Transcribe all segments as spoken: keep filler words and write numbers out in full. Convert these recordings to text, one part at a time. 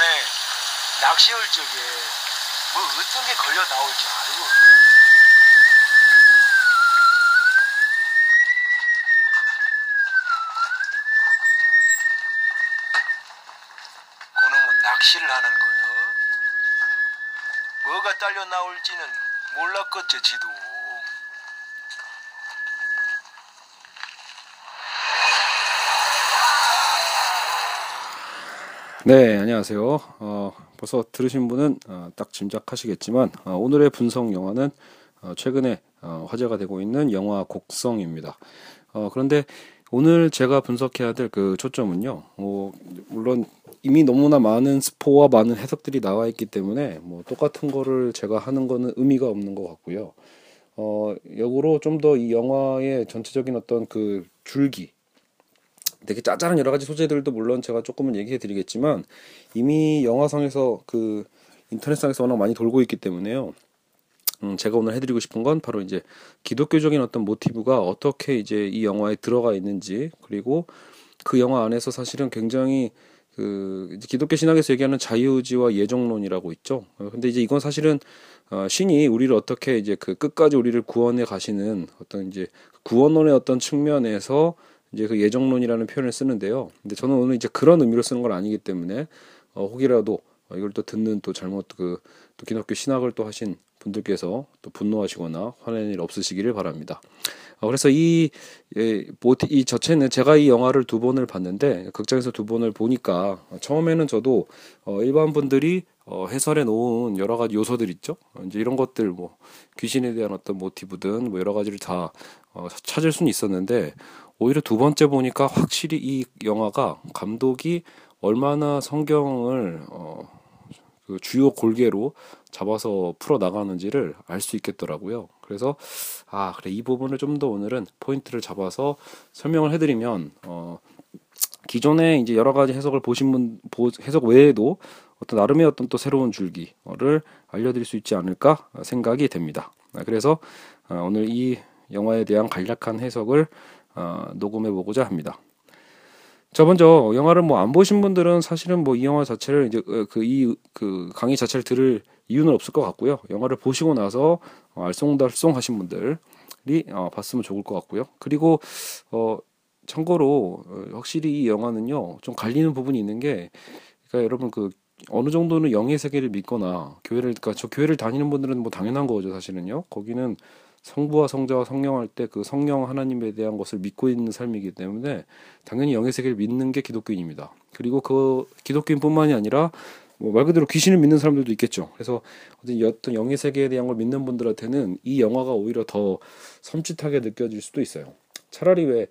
나는 낚시올 적에 뭐 어떤 게 걸려 나올 줄 알고. 그놈은 낚시를 하는 거요. 뭐가 딸려 나올지는 몰랐겠지 지도. 네, 안녕하세요. 어, 벌써 들으신 분은 어, 딱 짐작하시겠지만 어, 오늘의 분석 영화는 어, 최근에 어, 화제가 되고 있는 영화 곡성입니다. 어, 그런데 오늘 제가 분석해야 될 그 초점은요. 어, 물론 이미 너무나 많은 스포와 많은 해석들이 나와 있기 때문에 뭐 똑같은 거를 제가 하는 거는 의미가 없는 것 같고요. 어, 역으로 좀 더 이 영화의 전체적인 어떤 그 줄기, 되게 짜잘한 여러 가지 소재들도 물론 제가 조금은 얘기해 드리겠지만 이미 영화상에서 그 인터넷상에서 워낙 많이 돌고 있기 때문에요. 음, 제가 오늘 해드리고 싶은 건 바로 이제 기독교적인 어떤 모티브가 어떻게 이제 이 영화에 들어가 있는지, 그리고 그 영화 안에서 사실은 굉장히 그 기독교 신학에서 얘기하는 자유의지와 예정론이라고 있죠. 근데 이제 이건 사실은 어, 신이 우리를 어떻게 이제 그 끝까지 우리를 구원해 가시는 어떤 이제 구원론의 어떤 측면에서 이제 그 예정론이라는 표현을 쓰는데요. 근데 저는 오늘 이제 그런 의미로 쓰는 건 아니기 때문에 어, 혹이라도 이걸 또 듣는 또 잘못 그 또 기독교 신학을 또 하신 분들께서 또 분노하시거나 화낼 일 없으시기를 바랍니다. 어, 그래서 이 예, 이 저체는 제가 이 영화를 두 번을 봤는데 극장에서 두 번을 보니까 처음에는 저도 어, 일반 분들이 어, 해설해 놓은 여러 가지 요소들 있죠. 이제 이런 것들 뭐 귀신에 대한 어떤 모티브든 뭐 여러 가지를 다 어, 찾을 수는 있었는데. 오히려 두 번째 보니까 확실히 이 영화가 감독이 얼마나 성경을 어, 그 주요 골개로 잡아서 풀어나가는지를 알 수 있겠더라고요. 그래서 아 그래 이 부분을 좀 더 오늘은 포인트를 잡아서 설명을 해드리면 어, 기존에 이제 여러 가지 해석을 보신 분 보, 해석 외에도 어떤 나름의 어떤 또 새로운 줄기를 알려드릴 수 있지 않을까 생각이 됩니다. 그래서 어, 오늘 이 영화에 대한 간략한 해석을 어, 녹음해 보고자 합니다. 자, 먼저 영화를 뭐 안 보신 분들은 사실은 뭐 이 영화 자체를 이제 그 이 그 강의 자체를 들을 이유는 없을 것 같고요. 영화를 보시고 나서 어, 알쏭달쏭 하신 분들이 어, 봤으면 좋을 것 같고요. 그리고 어, 참고로 어, 확실히 이 영화는요 좀 갈리는 부분이 있는 게, 그러니까 여러분 그 어느 정도는 영의 세계를 믿거나 교회를 그러니까 저 교회를 다니는 분들은 뭐 당연한 거죠 사실은요. 거기는 성부와 성자와 성령할 때 그 성령 하나님에 대한 것을 믿고 있는 삶이기 때문에 당연히 영의 세계를 믿는 게 기독교인입니다. 그리고 그 기독교인뿐만이 아니라 뭐 말 그대로 귀신을 믿는 사람들도 있겠죠. 그래서 어떤 영의 세계에 대한 걸 믿는 분들한테는 이 영화가 오히려 더 섬찟하게 느껴질 수도 있어요. 차라리 왜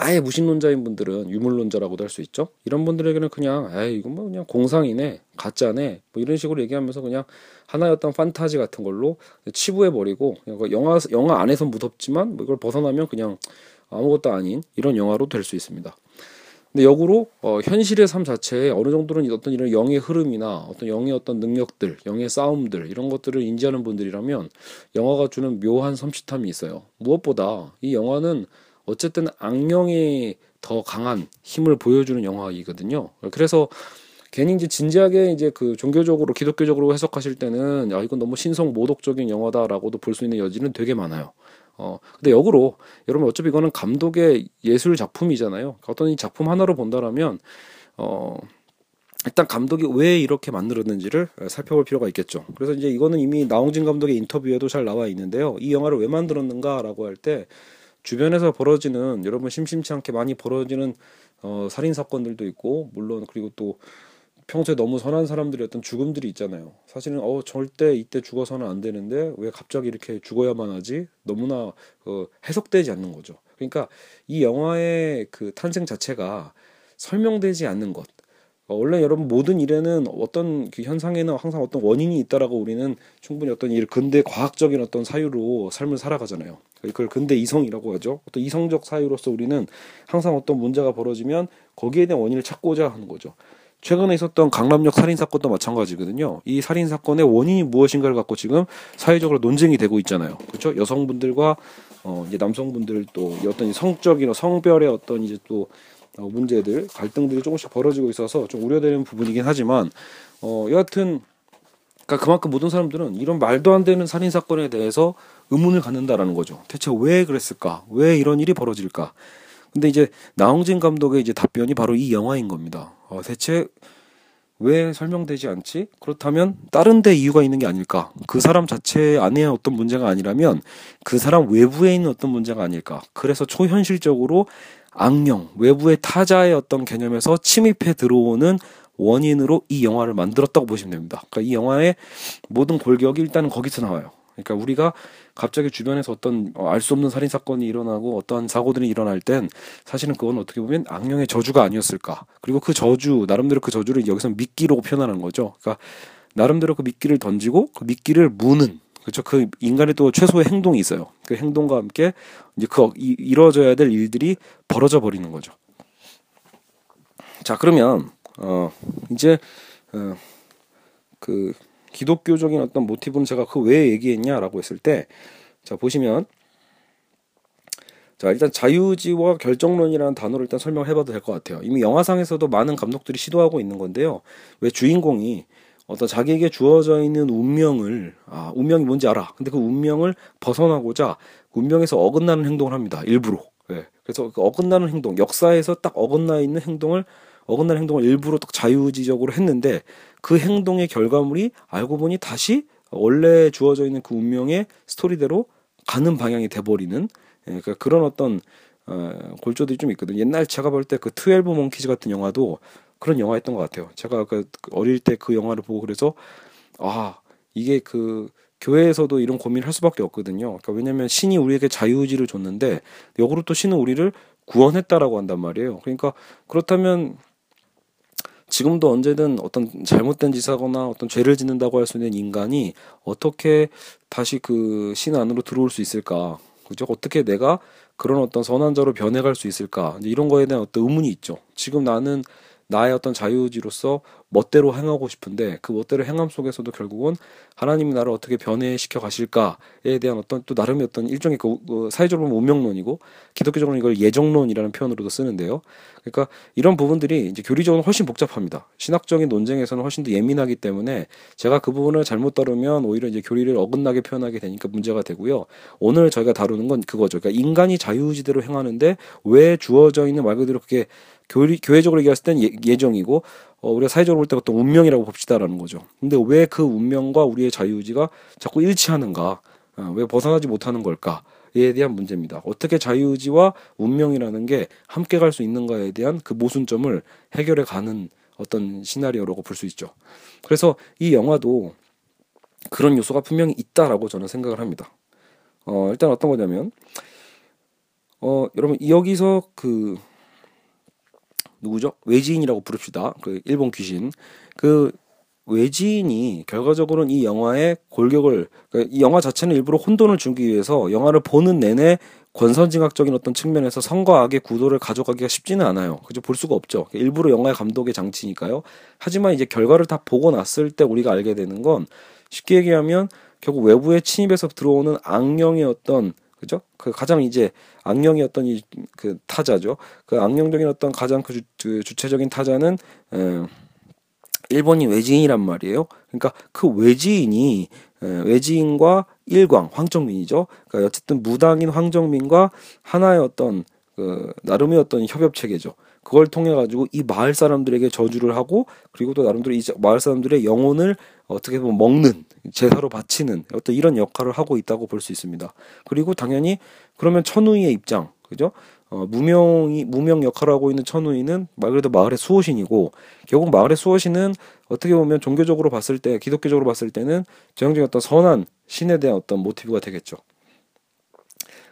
아예 무신론자인 분들은 유물론자라고도 할 수 있죠. 이런 분들에게는 그냥 에이 이건 뭐 그냥 공상이네, 가짜네 뭐 이런 식으로 얘기하면서 그냥 하나의 어떤 판타지 같은 걸로 치부해버리고 영화 영화 안에서 무섭지만 뭐 이걸 벗어나면 그냥 아무것도 아닌 이런 영화로 될 수 있습니다. 근데 역으로 어, 현실의 삶 자체에 어느 정도는 어떤 이런 영의 흐름이나 어떤 영의 어떤 능력들, 영의 싸움들 이런 것들을 인지하는 분들이라면 영화가 주는 묘한 섬찟함이 있어요. 무엇보다 이 영화는 어쨌든 악령이 더 강한 힘을 보여주는 영화이거든요. 그래서 괜히 이제 진지하게 이제 그 종교적으로 기독교적으로 해석하실 때는 야 이건 너무 신성 모독적인 영화다라고도 볼 수 있는 여지는 되게 많아요. 어 근데 역으로 여러분 어차피 이거는 감독의 예술 작품이잖아요. 어떤 이 작품 하나로 본다라면 어. 일단 감독이 왜 이렇게 만들었는지를 살펴볼 필요가 있겠죠. 그래서 이제 이거는 이미 나홍진 감독의 인터뷰에도 잘 나와 있는데요. 이 영화를 왜 만들었는가라고 할 때. 주변에서 벌어지는 여러분 심심치 않게 많이 벌어지는 어, 살인사건들도 있고 물론 그리고 또 평소에 너무 선한 사람들의 어떤 죽음들이 있잖아요. 사실은 어 절대 이때 죽어서는 안 되는데 왜 갑자기 이렇게 죽어야만 하지? 너무나 어, 해석되지 않는 거죠. 그러니까 이 영화의 그 탄생 자체가 설명되지 않는 것. 어, 원래 여러분 모든 일에는 어떤 그 현상에는 항상 어떤 원인이 있다라고 우리는 충분히 어떤 일 근대 과학적인 어떤 사유로 삶을 살아가잖아요. 이걸 근대 이성이라고 하죠. 어떤 이성적 사유로서 우리는 항상 어떤 문제가 벌어지면 거기에 대한 원인을 찾고자 하는 거죠. 최근에 있었던 강남역 살인사건도 마찬가지거든요. 이 살인사건의 원인이 무엇인가를 갖고 지금 사회적으로 논쟁이 되고 있잖아요. 그렇죠? 여성분들과 어, 이제 남성분들 또 어떤 성적인 성별의 어떤 이제 또 어, 문제들, 갈등들이 조금씩 벌어지고 있어서 좀 우려되는 부분이긴 하지만 어, 여하튼 그러니까 그만큼 모든 사람들은 이런 말도 안 되는 살인 사건에 대해서 의문을 갖는다라는 거죠. 대체 왜 그랬을까? 왜 이런 일이 벌어질까? 근데 이제 나홍진 감독의 이제 답변이 바로 이 영화인 겁니다. 어, 대체 왜 설명되지 않지? 그렇다면 다른 데 이유가 있는 게 아닐까? 그 사람 자체 안에 어떤 문제가 아니라면 그 사람 외부에 있는 어떤 문제가 아닐까? 그래서 초현실적으로 악령, 외부의 타자의 어떤 개념에서 침입해 들어오는 원인으로 이 영화를 만들었다고 보시면 됩니다. 그러니까 이 영화의 모든 골격이 일단은 거기서 나와요. 그러니까 우리가 갑자기 주변에서 어떤 알 수 없는 살인 사건이 일어나고 어떠한 사고들이 일어날 땐 사실은 그건 어떻게 보면 악령의 저주가 아니었을까. 그리고 그 저주, 나름대로 그 저주를 여기서 미끼로 표현하는 거죠. 그러니까 나름대로 그 미끼를 던지고 그 미끼를 무는, 그렇죠. 그 인간의 또 최소의 행동이 있어요. 그 행동과 함께 이제 그 이, 이루어져야 될 일들이 벌어져 버리는 거죠. 자, 그러면 어 이제 어, 그 기독교적인 어떤 모티브는 제가 그 왜 얘기했냐라고 했을 때, 자 보시면, 자 일단 자유지와 결정론이라는 단어를 일단 설명해봐도 될 것 같아요. 이미 영화상에서도 많은 감독들이 시도하고 있는 건데요. 왜 주인공이 어떤 자기에게 주어져 있는 운명을, 아 운명이 뭔지 알아. 근데 그 운명을 벗어나고자 운명에서 어긋나는 행동을 합니다. 일부러. 예. 그래서 그 어긋나는 행동, 역사에서 딱 어긋나 있는 행동을 어긋난 행동을 일부러 딱 자유지적으로 했는데 그 행동의 결과물이 알고 보니 다시 원래 주어져 있는 그 운명의 스토리대로 가는 방향이 돼버리는, 예, 그러니까 그런 어떤 어, 골조들이 좀 있거든요. 옛날 제가 볼 때 그 트웰브 몽키즈 같은 영화도 그런 영화였던 것 같아요. 제가 그 어릴 때 그 영화를 보고 그래서 아 이게 그 교회에서도 이런 고민을 할 수밖에 없거든요. 그러니까 왜냐하면 신이 우리에게 자유의지를 줬는데 역으로 또 신은 우리를 구원했다라고 한단 말이에요. 그러니까 그렇다면 지금도 언제든 어떤 잘못된 짓하거나 어떤 죄를 짓는다고 할 수 있는 인간이 어떻게 다시 그 신 안으로 들어올 수 있을까? 그죠? 어떻게 내가 그런 어떤 선한 자로 변해갈 수 있을까? 이제 이런 거에 대한 어떤 의문이 있죠. 지금 나는 나의 어떤 자유의지로서 멋대로 행하고 싶은데 그 멋대로 행함 속에서도 결국은 하나님이 나를 어떻게 변해시켜 가실까에 대한 어떤 또 나름의 어떤 일종의 그 사회적으로 보면 운명론이고 기독교적으로는 이걸 예정론이라는 표현으로도 쓰는데요. 그러니까 이런 부분들이 이제 교리적으로는 훨씬 복잡합니다. 신학적인 논쟁에서는 훨씬 더 예민하기 때문에 제가 그 부분을 잘못 다루면 오히려 이제 교리를 어긋나게 표현하게 되니까 문제가 되고요. 오늘 저희가 다루는 건 그거죠. 그러니까 인간이 자유의지대로 행하는데 왜 주어져 있는 말 그대로 그게 교리, 교회적으로 얘기했을 땐 예, 예정이고 어, 우리가 사회적으로 볼 때 어떤 운명이라고 봅시다라는 거죠. 근데 왜 그 운명과 우리의 자유의지가 자꾸 일치하는가, 어, 왜 벗어나지 못하는 걸까에 대한 문제입니다. 어떻게 자유의지와 운명이라는 게 함께 갈 수 있는가에 대한 그 모순점을 해결해 가는 어떤 시나리오라고 볼 수 있죠. 그래서 이 영화도 그런 요소가 분명히 있다라고 저는 생각을 합니다. 어, 일단 어떤 거냐면 어, 여러분 여기서 그 누구죠? 외지인이라고 부릅시다. 그 일본 귀신. 그 외지인이 결과적으로는 이 영화의 골격을, 그러니까 이 영화 자체는 일부러 혼돈을 주기 위해서 영화를 보는 내내 권선징악적인 어떤 측면에서 선과 악의 구도를 가져가기가 쉽지는 않아요. 그죠? 볼 수가 없죠. 일부러 영화의 감독의 장치니까요. 하지만 이제 결과를 다 보고 났을 때 우리가 알게 되는 건 쉽게 얘기하면 결국 외부의 침입에서 들어오는 악령의 어떤 그죠? 그 가장 이제 악령이 어떤 이 그 타자죠. 그 악령적인 어떤 가장 그, 주, 그 주체적인 타자는 에, 일본인 외지인이란 말이에요. 그러니까 그 외지인이 에, 외지인과 일광 황정민이죠. 그러니까 어쨌든 무당인 황정민과 하나의 어떤 그 나름의 어떤 협업 체계죠. 그걸 통해 가지고 이 마을 사람들에게 저주를 하고 그리고 또 나름대로 이 마을 사람들의 영혼을 어떻게 보면 먹는 제사로 바치는 어떤 이런 역할을 하고 있다고 볼 수 있습니다. 그리고 당연히 그러면 천우희의 입장, 그죠? 어, 무명이 무명 역할을 하고 있는 천우희는 말 그대로 마을의 수호신이고 결국 마을의 수호신은 어떻게 보면 종교적으로 봤을 때, 기독교적으로 봤을 때는 전형적인 어떤 선한 신에 대한 어떤 모티브가 되겠죠.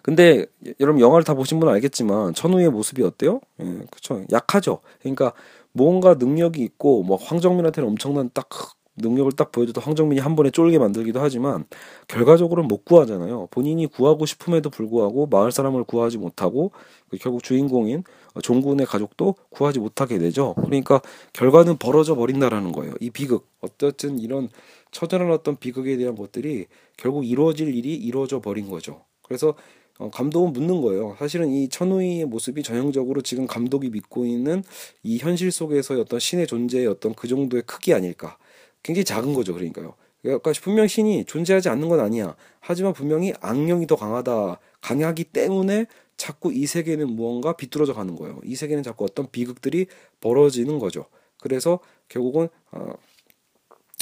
근데 여러분 영화를 다 보신 분은 알겠지만 천우희의 모습이 어때요? 예, 그렇죠. 약하죠. 그러니까 뭔가 능력이 있고 뭐 황정민한테는 엄청난 딱 능력을 딱 보여줘도 황정민이 한 번에 쫄게 만들기도 하지만 결과적으로는 못 구하잖아요. 본인이 구하고 싶음에도 불구하고 마을 사람을 구하지 못하고 결국 주인공인 종군의 가족도 구하지 못하게 되죠. 그러니까 결과는 벌어져 버린다라는 거예요. 이 비극, 어쨌든 이런 처절한 어떤 비극에 대한 것들이 결국 이루어질 일이 이루어져 버린 거죠. 그래서 어, 감독은 묻는 거예요. 사실은 이 천우희의 모습이 전형적으로 지금 감독이 믿고 있는 이 현실 속에서의 어떤 신의 존재의 어떤 그 정도의 크기 아닐까. 굉장히 작은 거죠. 그러니까요. 그러니까 분명 신이 존재하지 않는 건 아니야. 하지만 분명히 악령이 더 강하다. 강하기 때문에 자꾸 이 세계는 무언가 비뚤어져 가는 거예요. 이 세계는 자꾸 어떤 비극들이 벌어지는 거죠. 그래서 결국은 어,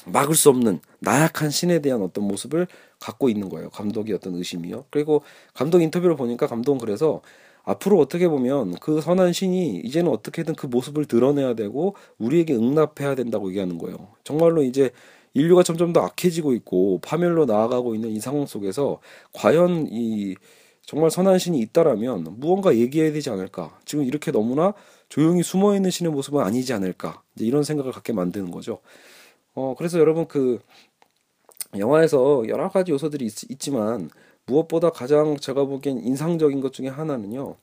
막을 수 없는 나약한 신에 대한 어떤 모습을 갖고 있는 거예요. 감독이 어떤 의심이요. 그리고 감독 인터뷰를 보니까 감독은 그래서 앞으로 어떻게 보면 그 선한 신이 이제는 어떻게든 그 모습을 드러내야 되고 우리에게 응납해야 된다고 얘기하는 거예요. 정말로 이제 인류가 점점 더 악해지고 있고 파멸로 나아가고 있는 이 상황 속에서 과연 이 정말 선한 신이 있다라면 무언가 얘기해야 되지 않을까. 지금 이렇게 너무나 조용히 숨어있는 신의 모습은 아니지 않을까. 이제 이런 생각을 갖게 만드는 거죠. 어, 그래서 여러분 그 영화에서 여러 가지 요소들이 있, 있지만 무엇보다 가장 제가 보기엔 인상적인 것 중에 하나는요.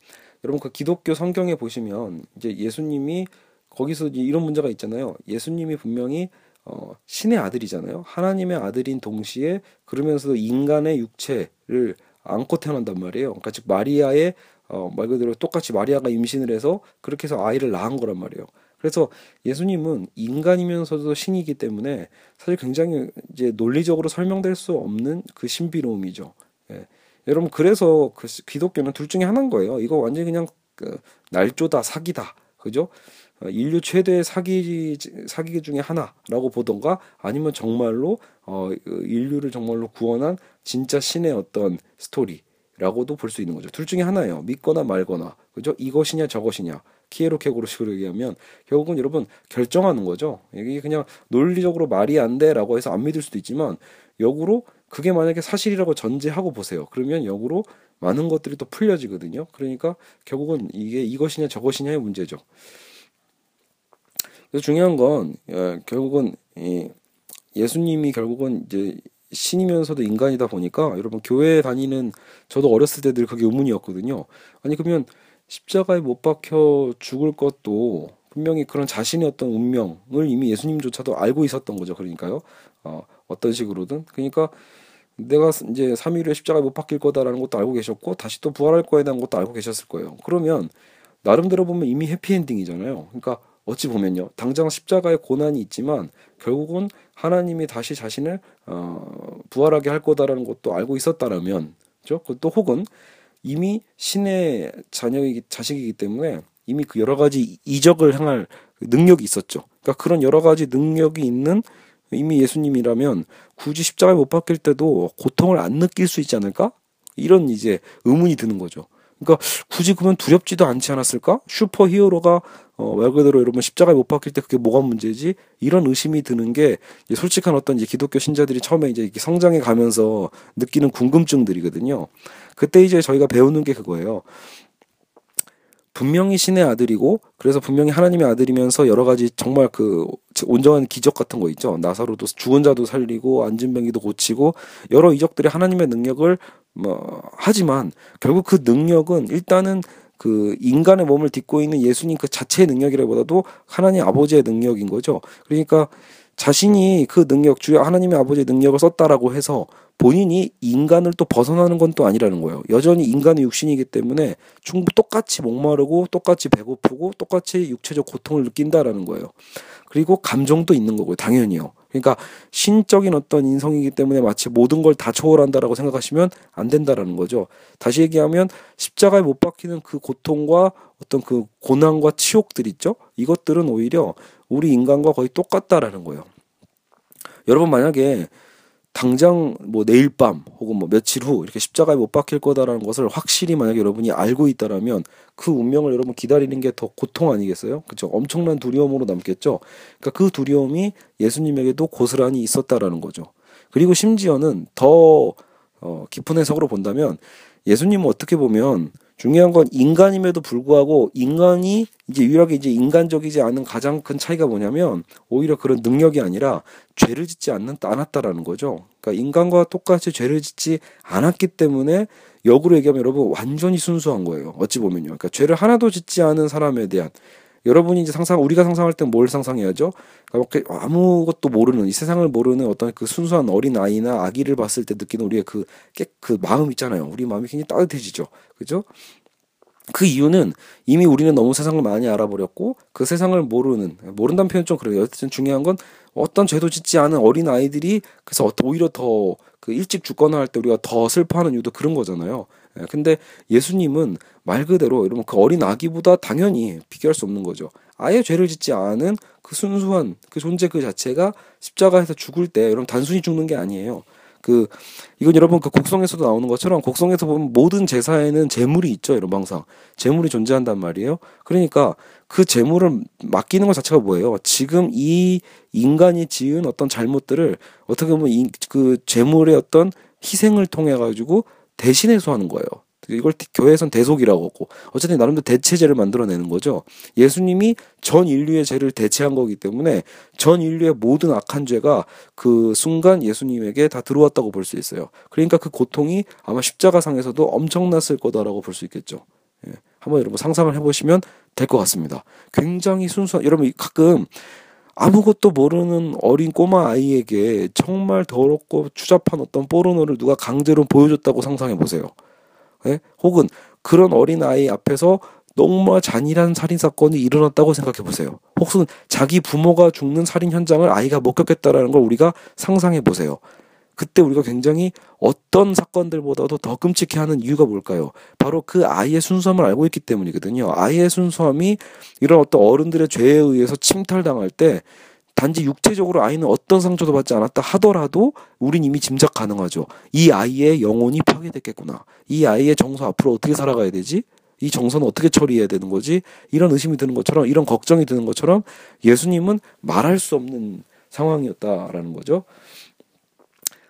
여러분 그 기독교 성경에 보시면 이제 예수님이 거기서 이제 이런 문제가 있잖아요. 예수님이 분명히 어, 신의 아들이잖아요. 하나님의 아들인 동시에 그러면서도 인간의 육체를 안고 태어난단 말이에요. 그러니까 즉 마리아의 어, 말 그대로 똑같이 마리아가 임신을 해서 그렇게 해서 아이를 낳은 거란 말이에요. 그래서 예수님은 인간이면서도 신이기 때문에 사실 굉장히 이제 논리적으로 설명될 수 없는 그 신비로움이죠. 예. 여러분 그래서 그 기독교는 둘 중에 하나인 거예요. 이거 완전히 그냥 그 날조다, 사기다, 그죠? 인류 최대의 사기 사기 중에 하나라고 보던가 아니면 정말로 어, 인류를 정말로 구원한 진짜 신의 어떤 스토리라고도 볼 수 있는 거죠. 둘 중에 하나예요. 믿거나 말거나, 그죠? 이것이냐 저것이냐. 키에로케고르 식으로 얘기하면 결국은 여러분 결정하는 거죠. 이게 그냥 논리적으로 말이 안 돼라고 해서 안 믿을 수도 있지만 역으로 그게 만약에 사실이라고 전제하고 보세요. 그러면 역으로 많은 것들이 또 풀려지거든요. 그러니까 결국은 이게 이것이냐 저것이냐의 문제죠. 그래서 중요한 건 결국은 예수님이 결국은 이제 신이면서도 인간이다 보니까 여러분 교회에 다니는 저도 어렸을 때 늘 그게 의문이었거든요. 아니 그러면 십자가에 못 박혀 죽을 것도 분명히 그런 자신의 어떤 운명을 이미 예수님조차도 알고 있었던 거죠. 그러니까요. 어, 어떤 식으로든. 그러니까 내가 이제 삼 일 후에 십자가에 못 박힐 거다라는 것도 알고 계셨고 다시 또 부활할 거에 대한 것도 알고 계셨을 거예요. 그러면 나름대로 보면 이미 해피엔딩이잖아요. 그러니까 어찌 보면요. 당장 십자가의 고난이 있지만 결국은 하나님이 다시 자신을 어, 부활하게 할 거다라는 것도 알고 있었다라면 그렇죠? 또 혹은 이미 신의 자녀이기 자식이기 때문에 이미 그 여러 가지 이적을 행할 능력이 있었죠. 그러니까 그런 여러 가지 능력이 있는 이미 예수님이라면 굳이 십자가에 못 박힐 때도 고통을 안 느낄 수 있지 않을까? 이런 이제 의문이 드는 거죠. 그러니까 굳이 그러면 두렵지도 않지 않았을까? 슈퍼 히어로가 어, 말 그대로 여러분 십자가에 못 박힐 때 그게 뭐가 문제지? 이런 의심이 드는 게 이제 솔직한 어떤 이제 기독교 신자들이 처음에 이제 이렇게 성장해 가면서 느끼는 궁금증들이거든요. 그때 이제 저희가 배우는 게 그거예요. 분명히 신의 아들이고 그래서 분명히 하나님의 아들이면서 여러 가지 정말 그 온전한 기적 같은 거 있죠. 나사로도 죽은 자도 살리고 안진병이도 고치고 여러 이적들이 하나님의 능력을 뭐 하지만 결국 그 능력은 일단은 그 인간의 몸을 딛고 있는 예수님 그 자체의 능력이라기보다도 하나님 아버지의 능력인 거죠. 그러니까 자신이 그 능력, 주여 하나님의 아버지의 능력을 썼다라고 해서 본인이 인간을 또 벗어나는 건 또 아니라는 거예요. 여전히 인간의 육신이기 때문에 충분히 똑같이 목마르고 똑같이 배고프고 똑같이 육체적 고통을 느낀다라는 거예요. 그리고 감정도 있는 거고요. 당연히요. 그러니까 신적인 어떤 인성이기 때문에 마치 모든 걸 다 초월한다라고 생각하시면 안 된다라는 거죠. 다시 얘기하면 십자가에 못 박히는 그 고통과 어떤 그 고난과 치욕들 있죠. 이것들은 오히려 우리 인간과 거의 똑같다라는 거예요. 여러분 만약에 당장 뭐 내일 밤 혹은 뭐 며칠 후 이렇게 십자가에 못 박힐 거다라는 것을 확실히 만약에 여러분이 알고 있다라면 그 운명을 여러분 기다리는 게 더 고통 아니겠어요? 그렇죠? 엄청난 두려움으로 남겠죠. 그러니까 그 두려움이 예수님에게도 고스란히 있었다라는 거죠. 그리고 심지어는 더 어, 깊은 해석으로 본다면 예수님은 어떻게 보면 중요한 건 인간임에도 불구하고 인간이 이제 유일하게 이제 인간적이지 않은 가장 큰 차이가 뭐냐면 오히려 그런 능력이 아니라 죄를 짓지 않는, 않았다라는 거죠. 그러니까 인간과 똑같이 죄를 짓지 않았기 때문에 역으로 얘기하면 여러분 완전히 순수한 거예요. 어찌 보면요. 그러니까 죄를 하나도 짓지 않은 사람에 대한 여러분이 이제 상상, 우리가 상상할 때 뭘 상상해야죠? 그러니까 아무것도 모르는, 이 세상을 모르는 어떤 그 순수한 어린아이나 아기를 봤을 때 느끼는 우리의 그, 깨, 그 마음 있잖아요. 우리 마음이 굉장히 따뜻해지죠. 그죠? 그 이유는 이미 우리는 너무 세상을 많이 알아버렸고, 그 세상을 모르는, 모른다는 표현 좀 그래요. 여튼 중요한 건 어떤 죄도 짓지 않은 어린 아이들이, 그래서 오히려 더 그 일찍 죽거나 할 때 우리가 더 슬퍼하는 이유도 그런 거잖아요. 근데 예수님은 말 그대로 여러분 그 어린 아기보다 당연히 비교할 수 없는 거죠. 아예 죄를 짓지 않은 그 순수한 그 존재 그 자체가 십자가에서 죽을 때 여러분 단순히 죽는 게 아니에요. 그 이건 여러분 그 곡성에서도 나오는 것처럼, 곡성에서 보면 모든 제사에는 제물이 있죠. 이런 방상 제물이 존재한단 말이에요. 그러니까 그 제물을 맡기는 것 자체가 뭐예요? 지금 이 인간이 지은 어떤 잘못들을 어떻게 보면 이, 그 제물의 어떤 희생을 통해 가지고 대신해서 하는 거예요. 이걸 교회에선 대속이라고 하고, 어쨌든 나름대로 대체제를 만들어내는 거죠. 예수님이 전 인류의 죄를 대체한 거기 때문에 전 인류의 모든 악한 죄가 그 순간 예수님에게 다 들어왔다고 볼 수 있어요. 그러니까 그 고통이 아마 십자가상에서도 엄청났을 거다라고 볼 수 있겠죠. 예. 한번 여러분 상상을 해보시면 될 것 같습니다. 굉장히 순수한, 여러분 가끔 아무것도 모르는 어린 꼬마 아이에게 정말 더럽고 추잡한 어떤 포르노를 누가 강제로 보여줬다고 상상해보세요. 네? 혹은 그런 어린 아이 앞에서 너무 잔인한 살인사건이 일어났다고 생각해보세요. 혹은 자기 부모가 죽는 살인 현장을 아이가 목격했다라는 걸 우리가 상상해보세요. 그때 우리가 굉장히 어떤 사건들보다도 더 끔찍해하는 이유가 뭘까요? 바로 그 아이의 순수함을 알고 있기 때문이거든요. 아이의 순수함이 이런 어떤 어른들의 죄에 의해서 침탈당할 때 단지 육체적으로 아이는 어떤 상처도 받지 않았다 하더라도 우린 이미 짐작 가능하죠. 이 아이의 영혼이 파괴됐겠구나. 이 아이의 정서 앞으로 어떻게 살아가야 되지? 이 정서는 어떻게 처리해야 되는 거지? 이런 의심이 드는 것처럼, 이런 걱정이 드는 것처럼 예수님은 말할 수 없는 상황이었다라는 거죠.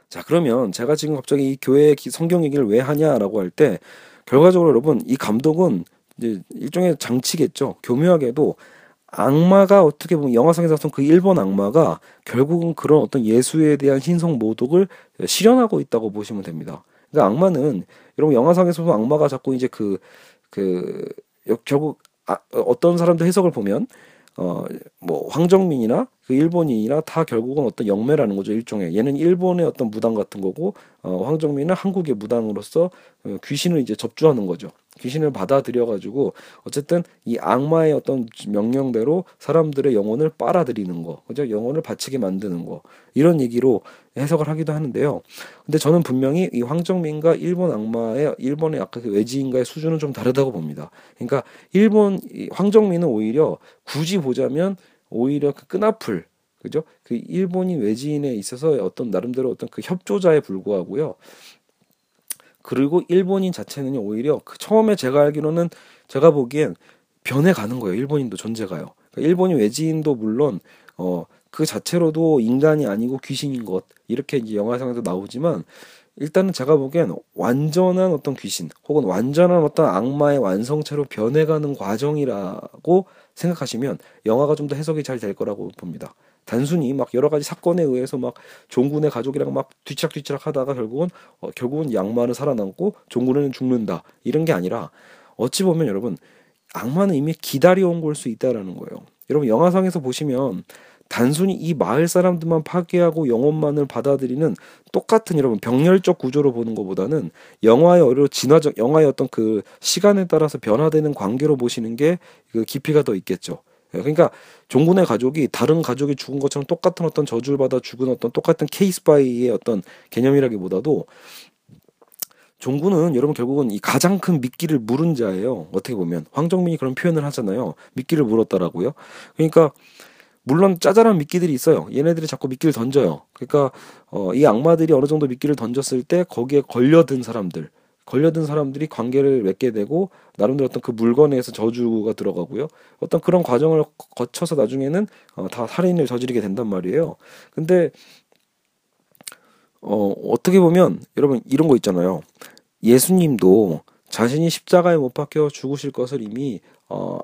자, 그러면 제가 지금 갑자기 이 교회의 성경 얘기를 왜 하냐라고 할 때, 결과적으로 여러분, 이 감독은 이제 일종의 장치겠죠. 교묘하게도 악마가, 어떻게 보면 영화상에서 봤던 그 일본 악마가 결국은 그런 어떤 예수에 대한 신성 모독을 실현하고 있다고 보시면 됩니다. 그러니까 악마는, 여러분 영화상에서 보면 악마가 자꾸 이제 그, 그, 결국 아, 어떤 사람들 해석을 보면 어, 뭐, 황정민이나 그 일본인이나 다 결국은 어떤 영매라는 거죠, 일종의. 얘는 일본의 어떤 무당 같은 거고, 어, 황정민은 한국의 무당으로서 귀신을 이제 접주하는 거죠. 귀신을 받아들여가지고, 어쨌든 이 악마의 어떤 명령대로 사람들의 영혼을 빨아들이는 거, 그죠? 영혼을 바치게 만드는 거. 이런 얘기로 해석을 하기도 하는데요. 근데 저는 분명히 이 황정민과 일본 악마의, 일본의 아까 그 외지인과의 수준은 좀 다르다고 봅니다. 그러니까 일본, 황정민은 오히려 굳이 보자면 오히려 그 끈앞을, 그죠? 그 일본인 외지인에 있어서 어떤 나름대로 어떤 그 협조자에 불과하고요. 그리고 일본인 자체는요, 오히려 그 처음에 제가 알기로는, 제가 보기엔 변해가는 거예요. 일본인도 존재가요. 그러니까 일본인 외지인도 물론 어, 그 자체로도 인간이 아니고 귀신인 것, 이렇게 이제 영화상에서 나오지만, 일단은 제가 보기엔 완전한 어떤 귀신 혹은 완전한 어떤 악마의 완성체로 변해가는 과정이라고 생각하시면 영화가 좀 더 해석이 잘 될 거라고 봅니다. 단순히 막 여러 가지 사건에 의해서 막 종군의 가족이랑 막 뒤척뒤척 하다가 결국은 어, 결국은 악마는 살아남고 종군은 죽는다, 이런 게 아니라, 어찌 보면 여러분 악마는 이미 기다려온 걸 수 있다라는 거예요. 여러분 영화상에서 보시면 단순히 이 마을 사람들만 파괴하고 영혼만을 받아들이는 똑같은 여러분 병렬적 구조로 보는 것보다는 영화의 어려 진화적 영화의 어떤 그 시간에 따라서 변화되는 관계로 보시는 게 그 깊이가 더 있겠죠. 그러니까 종군의 가족이 다른 가족이 죽은 것처럼 똑같은 어떤 저주를 받아 죽은 어떤 똑같은 케이스 바이의 어떤 개념이라기보다도, 종군은 여러분 결국은 이 가장 큰 미끼를 물은 자예요. 어떻게 보면 황정민이 그런 표현을 하잖아요. 미끼를 물었다라고요. 그러니까 물론 짜잘한 미끼들이 있어요. 얘네들이 자꾸 미끼를 던져요. 그러니까 어, 이 악마들이 어느 정도 미끼를 던졌을 때 거기에 걸려든 사람들, 걸려든 사람들이 관계를 맺게 되고, 나름대로 어떤 그 물건에서 저주가 들어가고요. 어떤 그런 과정을 거쳐서 나중에는 어, 다 살인을 저지르게 된단 말이에요. 근데 어, 어떻게 보면 여러분 이런 거 있잖아요. 예수님도 자신이 십자가에 못 박혀 죽으실 것을 이미 어,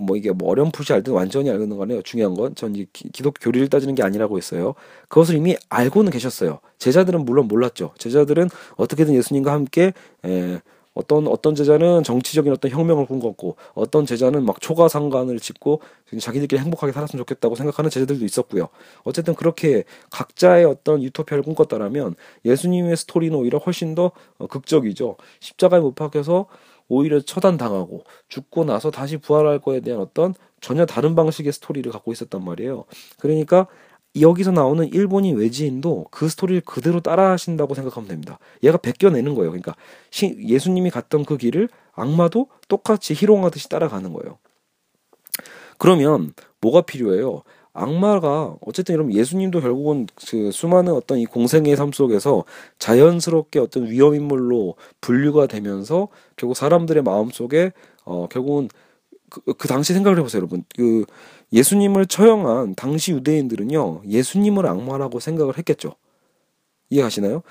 뭐 이게 뭐 어렴풋이 알든 완전히 알고는 거네요. 중요한 건 전 이 기독교 교리를 따지는 게 아니라고 했어요. 그것을 이미 알고는 계셨어요. 제자들은 물론 몰랐죠. 제자들은 어떻게든 예수님과 함께 에, 어떤 어떤 제자는 정치적인 어떤 혁명을 꿈꿨고, 어떤 제자는 막 초가상관을 짓고 자기들끼리 행복하게 살았으면 좋겠다고 생각하는 제자들도 있었고요. 어쨌든 그렇게 각자의 어떤 유토피아를 꿈꿨다라면 예수님의 스토리는 오히려 훨씬 더 극적이죠. 십자가에 못 박혀서 오히려 처단당하고 죽고 나서 다시 부활할 거에 대한 어떤 전혀 다른 방식의 스토리를 갖고 있었단 말이에요. 그러니까 여기서 나오는 일본인 외지인도 그 스토리를 그대로 따라 하신다고 생각하면 됩니다. 얘가 베껴내는 거예요. 그러니까 예수님이 갔던 그 길을 악마도 똑같이 희롱하듯이 따라가는 거예요. 그러면 뭐가 필요해요? 악마가 어쨌든 여러분 예수님도 결국은 그 수많은 어떤 이 공생의 삶 속에서 자연스럽게 어떤 위험인물로 분류가 되면서 결국 사람들의 마음속에 어 결국은 그, 그 당시 생각을 해보세요, 여러분. 그 예수님을 처형한 당시 유대인들은요, 예수님을 악마라고 생각을 했겠죠. 이해하시나요?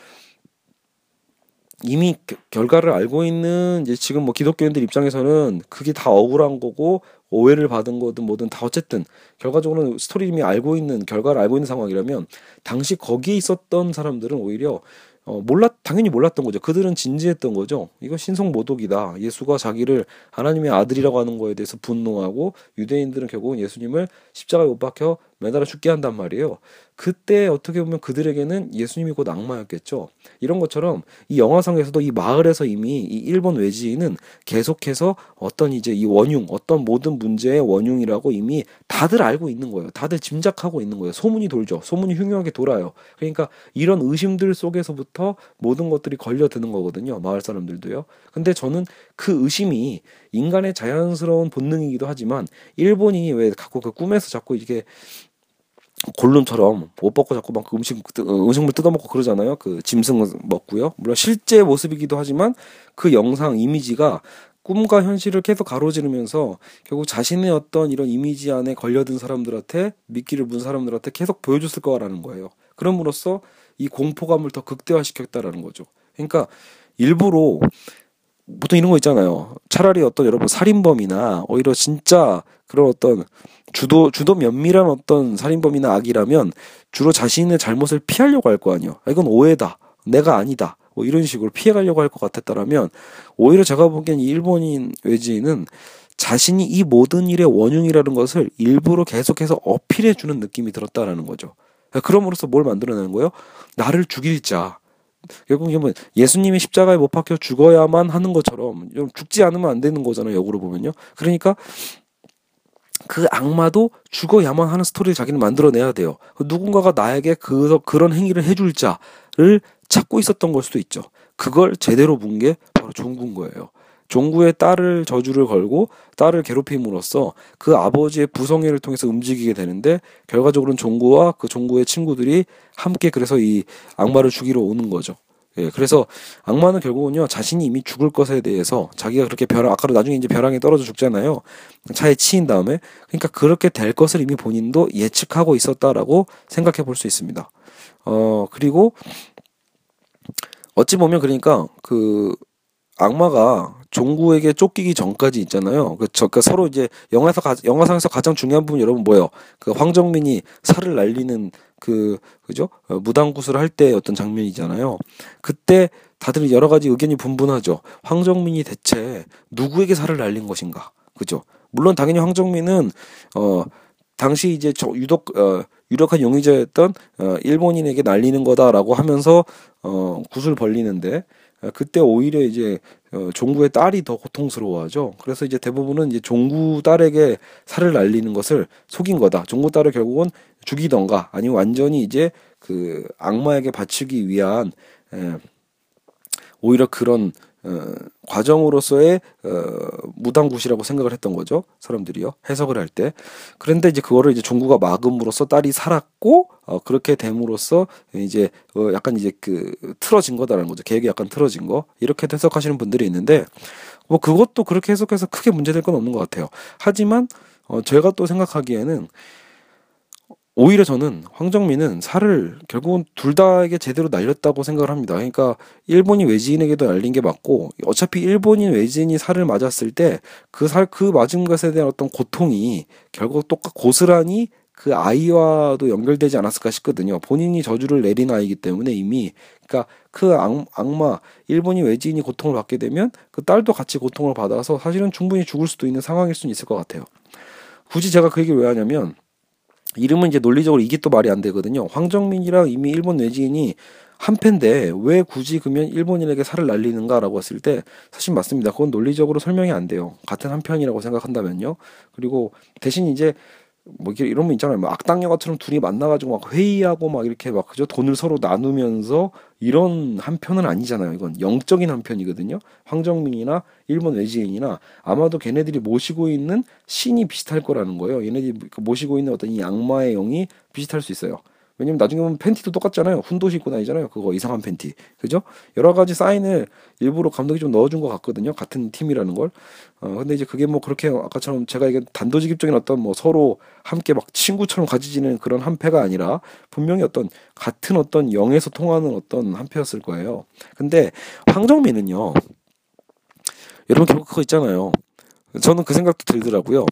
이미 겨, 결과를 알고 있는 이제 지금 뭐 기독교인들 입장에서는 그게 다 억울한 거고 오해를 받은 거든 뭐든 다 어쨌든 결과적으로는 스토리님이 알고 있는 결과를 알고 있는 상황이라면 당시 거기에 있었던 사람들은 오히려 어, 몰랐, 당연히 몰랐던 거죠. 그들은 진지했던 거죠. 이거 신성모독이다. 예수가 자기를 하나님의 아들이라고 하는 거에 대해서 분노하고 유대인들은 결국은 예수님을 십자가에 못 박혀 매달아 죽게 한단 말이에요. 그때 어떻게 보면 그들에게는 예수님이 곧 악마였겠죠. 이런 것처럼 이 영화상에서도 이 마을에서 이미 이 일본 외지인은 계속해서 어떤 이제 이 원흉, 어떤 모든 문제의 원흉이라고 이미 다들 알고 있는 거예요. 다들 짐작하고 있는 거예요. 소문이 돌죠. 소문이 흉흉하게 돌아요. 그러니까 이런 의심들 속에서부터 모든 것들이 걸려드는 거거든요. 마을 사람들도요. 근데 저는 그 의심이 인간의 자연스러운 본능이기도 하지만 일본이 왜 자꾸 그 꿈에서 자꾸 이게 골룸처럼 옷 벗고 자꾸 막 음식, 음식물 뜯어먹고 그러잖아요. 그 짐승 먹고요. 물론 실제 모습이기도 하지만 그 영상 이미지가 꿈과 현실을 계속 가로지르면서 결국 자신의 어떤 이런 이미지 안에 걸려든 사람들한테 미끼를 문 사람들한테 계속 보여줬을 거라는 거예요. 그럼으로써 이 공포감을 더 극대화시켰다라는 거죠. 그러니까 일부러 보통 이런 거 있잖아요. 차라리 어떤 여러분 살인범이나 오히려 진짜 그런 어떤 주도 주도 면밀한 어떤 살인범이나 악이라면 주로 자신의 잘못을 피하려고 할 거 아니에요. 이건 오해다. 내가 아니다. 뭐 이런 식으로 피해가려고 할 것 같았다라면 오히려 제가 보기엔 이 일본인 외지인은 자신이 이 모든 일의 원흉이라는 것을 일부러 계속해서 어필해주는 느낌이 들었다라는 거죠. 그럼으로써 뭘 만들어내는 거예요? 나를 죽일 자. 결국 예수님이 십자가에 못 박혀 죽어야만 하는 것처럼 죽지 않으면 안 되는 거잖아요. 역으로 보면요. 그러니까 그 악마도 죽어야만 하는 스토리를 자기는 만들어내야 돼요. 누군가가 나에게 그, 그런 행위를 해줄 자를 찾고 있었던 걸 수도 있죠. 그걸 제대로 본 게 바로 종군 거예요. 종구의 딸을 저주를 걸고 딸을 괴롭힘으로써 그 아버지의 부성애를 통해서 움직이게 되는데 결과적으로는 종구와 그 종구의 친구들이 함께 그래서 이 악마를 죽이러 오는 거죠. 예, 그래서 악마는 결국은요 자신이 이미 죽을 것에 대해서 자기가 그렇게 벼랑 아까로 나중에 이제 벼랑에 떨어져 죽잖아요. 차에 치인 다음에 그러니까 그렇게 될 것을 이미 본인도 예측하고 있었다라고 생각해 볼 수 있습니다. 어 그리고 어찌 보면 그러니까 그 악마가 종구에게 쫓기기 전까지 있잖아요. 그, 저, 그, 서로 이제, 영화에서, 가, 영화상에서 가장 중요한 부분, 여러분, 뭐예요? 그, 황정민이 살을 날리는 그, 그죠? 어, 무당구슬 할 때 어떤 장면이잖아요. 그때 다들 여러 가지 의견이 분분하죠. 황정민이 대체 누구에게 살을 날린 것인가? 그죠? 물론 당연히 황정민은, 어, 당시 이제 저, 유독, 어, 유력한 용의자였던, 어, 일본인에게 날리는 거다라고 하면서, 어, 구슬 벌리는데, 그때 오히려 이제 종구의 딸이 더 고통스러워하죠. 그래서 이제 대부분은 이제 종구 딸에게 살을 날리는 것을 속인 거다. 종구 딸을 결국은 죽이던가 아니면 완전히 이제 그 악마에게 바치기 위한 에, 오히려 그런 에, 과정으로서의 에, 무당굿이라고 생각을 했던 거죠. 사람들이요 해석을 할 때. 그런데 이제 그거를 이제 종구가 막음으로써 딸이 살았고. 어, 그렇게 됨으로써, 이제, 어, 약간 이제 그, 틀어진 거다라는 거죠. 계획이 약간 틀어진 거. 이렇게 해석하시는 분들이 있는데, 뭐, 그것도 그렇게 해석해서 크게 문제될 건 없는 것 같아요. 하지만, 어, 제가 또 생각하기에는, 오히려 저는 황정민은 살을 결국은 둘 다에게 제대로 날렸다고 생각을 합니다. 그러니까 일본인 외지인에게도 날린 게 맞고 어차피 일본인 외지인이 살을 맞았을 때 그 살, 그 맞은 것에 대한 어떤 고통이 결국 똑같 고스란히 그 아이와도 연결되지 않았을까 싶거든요. 본인이 저주를 내린 아이이기 때문에 이미 그러니까 그 악, 악마 일본인 외지인이 고통을 받게 되면 그 딸도 같이 고통을 받아서 사실은 충분히 죽을 수도 있는 상황일 수는 있을 것 같아요. 굳이 제가 그 얘기를 왜 하냐면 이름은 이제 논리적으로 이게 또 말이 안 되거든요. 황정민이랑 이미 일본 외지인이 한 패인데 왜 굳이 그러면 일본인에게 살을 날리는가라고 했을 때 사실 맞습니다. 그건 논리적으로 설명이 안 돼요. 같은 한 편이라고 생각한다면요. 그리고 대신 이제 뭐 이런 거 있잖아요. 막 악당 영화처럼 둘이 만나가지고 막 회의하고 막 이렇게 막 그죠? 돈을 서로 나누면서 이런 한 편은 아니잖아요. 이건 영적인 한 편이거든요. 황정민이나 일본 외지인이나 아마도 걔네들이 모시고 있는 신이 비슷할 거라는 거예요. 얘네들이 모시고 있는 어떤 이 악마의 영이 비슷할 수 있어요. 왜냐면 나중에 보면 팬티도 똑같잖아요. 훈도시 입고 다니잖아요. 그거 이상한 팬티. 그죠? 여러 가지 사인을 일부러 감독이 좀 넣어준 것 같거든요. 같은 팀이라는 걸. 어, 근데 이제 그게 뭐 그렇게 아까처럼 제가 이게 단도직입적인 어떤 뭐 서로 함께 막 친구처럼 같이 지내는 그런 한패가 아니라 분명히 어떤 같은 어떤 영에서 통하는 어떤 한패였을 거예요. 근데 황정민은요. 여러분 결국 그거 있잖아요. 저는 그 생각도 들더라고요.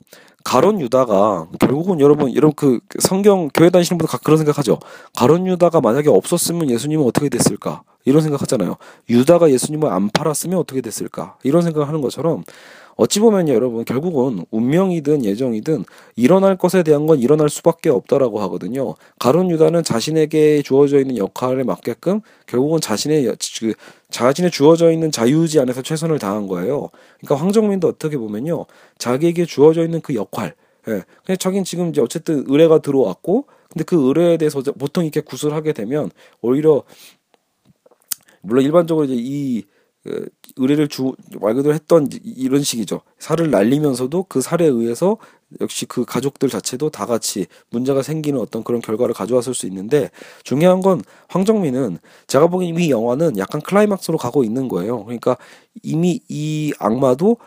가론 유다가 결국은 여러분 여러분 그 성경 교회 다니시는 분들 그런 생각하죠. 가론 유다가 만약에 없었으면 예수님은 어떻게 됐을까? 이런 생각하잖아요. 유다가 예수님을 안 팔았으면 어떻게 됐을까? 이런 생각을 하는 것처럼 어찌 보면요, 여러분 결국은 운명이든 예정이든 일어날 것에 대한 건 일어날 수밖에 없다라고 하거든요. 가룟 유다는 자신에게 주어져 있는 역할에 맞게끔 결국은 자신의 자신에 주어져 있는 자유의지 안에서 최선을 다한 거예요. 그러니까 황정민도 어떻게 보면요, 자기에게 주어져 있는 그 역할, 예, 그냥 자기는 지금 이제 어쨌든 의뢰가 들어왔고, 근데 그 의뢰에 대해서 보통 이렇게 구술하게 되면 오히려 물론 일반적으로 이제 이 의뢰를 주, 말 그대로 했던 이런 식이죠. 살을 날리면서도 그 살에 의해서 역시 그 가족들 자체도 다 같이 문제가 생기는 어떤 그런 결과를 가져왔을 수 있는데 중요한 건 황정민은 제가 보기엔 이 영화는 약간 클라이막스로 가고 있는 거예요. 그러니까 이미 이 악마도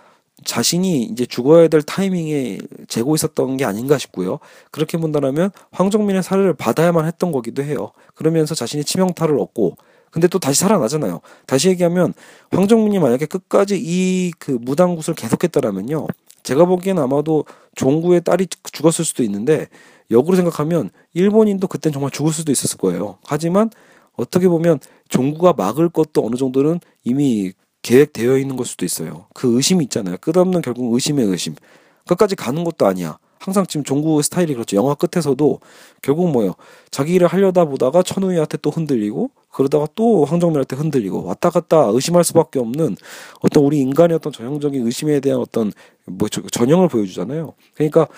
자신이 이제 죽어야 될 타이밍에 재고 있었던 게 아닌가 싶고요. 그렇게 본다면 황정민의 살을 받아야만 했던 거기도 해요. 그러면서 자신이 치명타를 얻고 근데 또 다시 살아나잖아요. 다시 얘기하면 황정민이 만약에 끝까지 이 그 무당굿을 계속했다라면요. 제가 보기엔 아마도 종구의 딸이 죽었을 수도 있는데 역으로 생각하면 일본인도 그땐 정말 죽을 수도 있었을 거예요. 하지만 어떻게 보면 종구가 막을 것도 어느 정도는 이미 계획되어 있는 걸 수도 있어요. 그 의심이 있잖아요. 끝없는 결국 의심의 의심. 끝까지 가는 것도 아니야. 항상 지금 종구 스타일이 그렇죠. 영화 끝에서도 결국 뭐예요. 자기 일을 하려다 보다가 천우희한테 또 흔들리고 그러다가 또 황정민한테 흔들리고 왔다 갔다 의심할 수밖에 없는 어떤 우리 인간의 어떤 전형적인 의심에 대한 어떤 뭐 전형을 보여주잖아요. 그러니까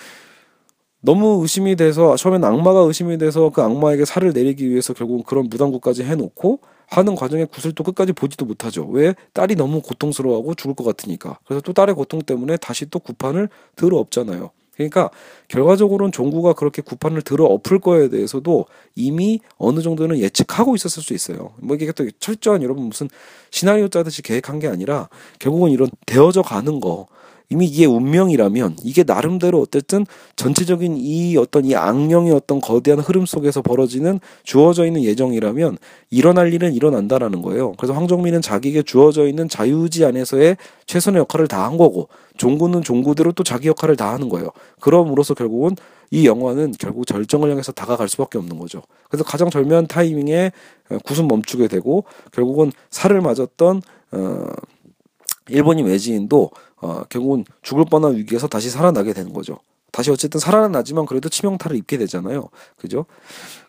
너무 의심이 돼서 처음엔 악마가 의심이 돼서 그 악마에게 살을 내리기 위해서 결국은 그런 무당구까지 해놓고 하는 과정에 굿을 또 끝까지 보지도 못하죠. 왜? 딸이 너무 고통스러워하고 죽을 것 같으니까. 그래서 또 딸의 고통 때문에 다시 또 굿판을 들어엎잖아요. 그러니까 결과적으로는 종구가 그렇게 구판을 들어엎을 거에 대해서도 이미 어느 정도는 예측하고 있었을 수 있어요. 뭐 이게 또 철저한 여러분 무슨 시나리오 짜듯이 계획한 게 아니라 결국은 이런 되어져 가는 거 이미 이게 운명이라면 이게 나름대로 어쨌든 전체적인 이 어떤 이 악령의 어떤 거대한 흐름 속에서 벌어지는 주어져 있는 예정이라면 일어날 일은 일어난다라는 거예요. 그래서 황정민은 자기에게 주어져 있는 자유지 안에서의 최선의 역할을 다한 거고 종구는 종구대로 또 자기 역할을 다하는 거예요. 그럼으로써 결국은 이 영화는 결국 절정을 향해서 다가갈 수밖에 없는 거죠. 그래서 가장 절묘한 타이밍에 굿은 멈추게 되고 결국은 살을 맞았던 어, 일본인 외지인도 어, 결국은 죽을 뻔한 위기에서 다시 살아나게 되는 거죠. 다시 어쨌든 살아나지만 그래도 치명타를 입게 되잖아요. 그죠?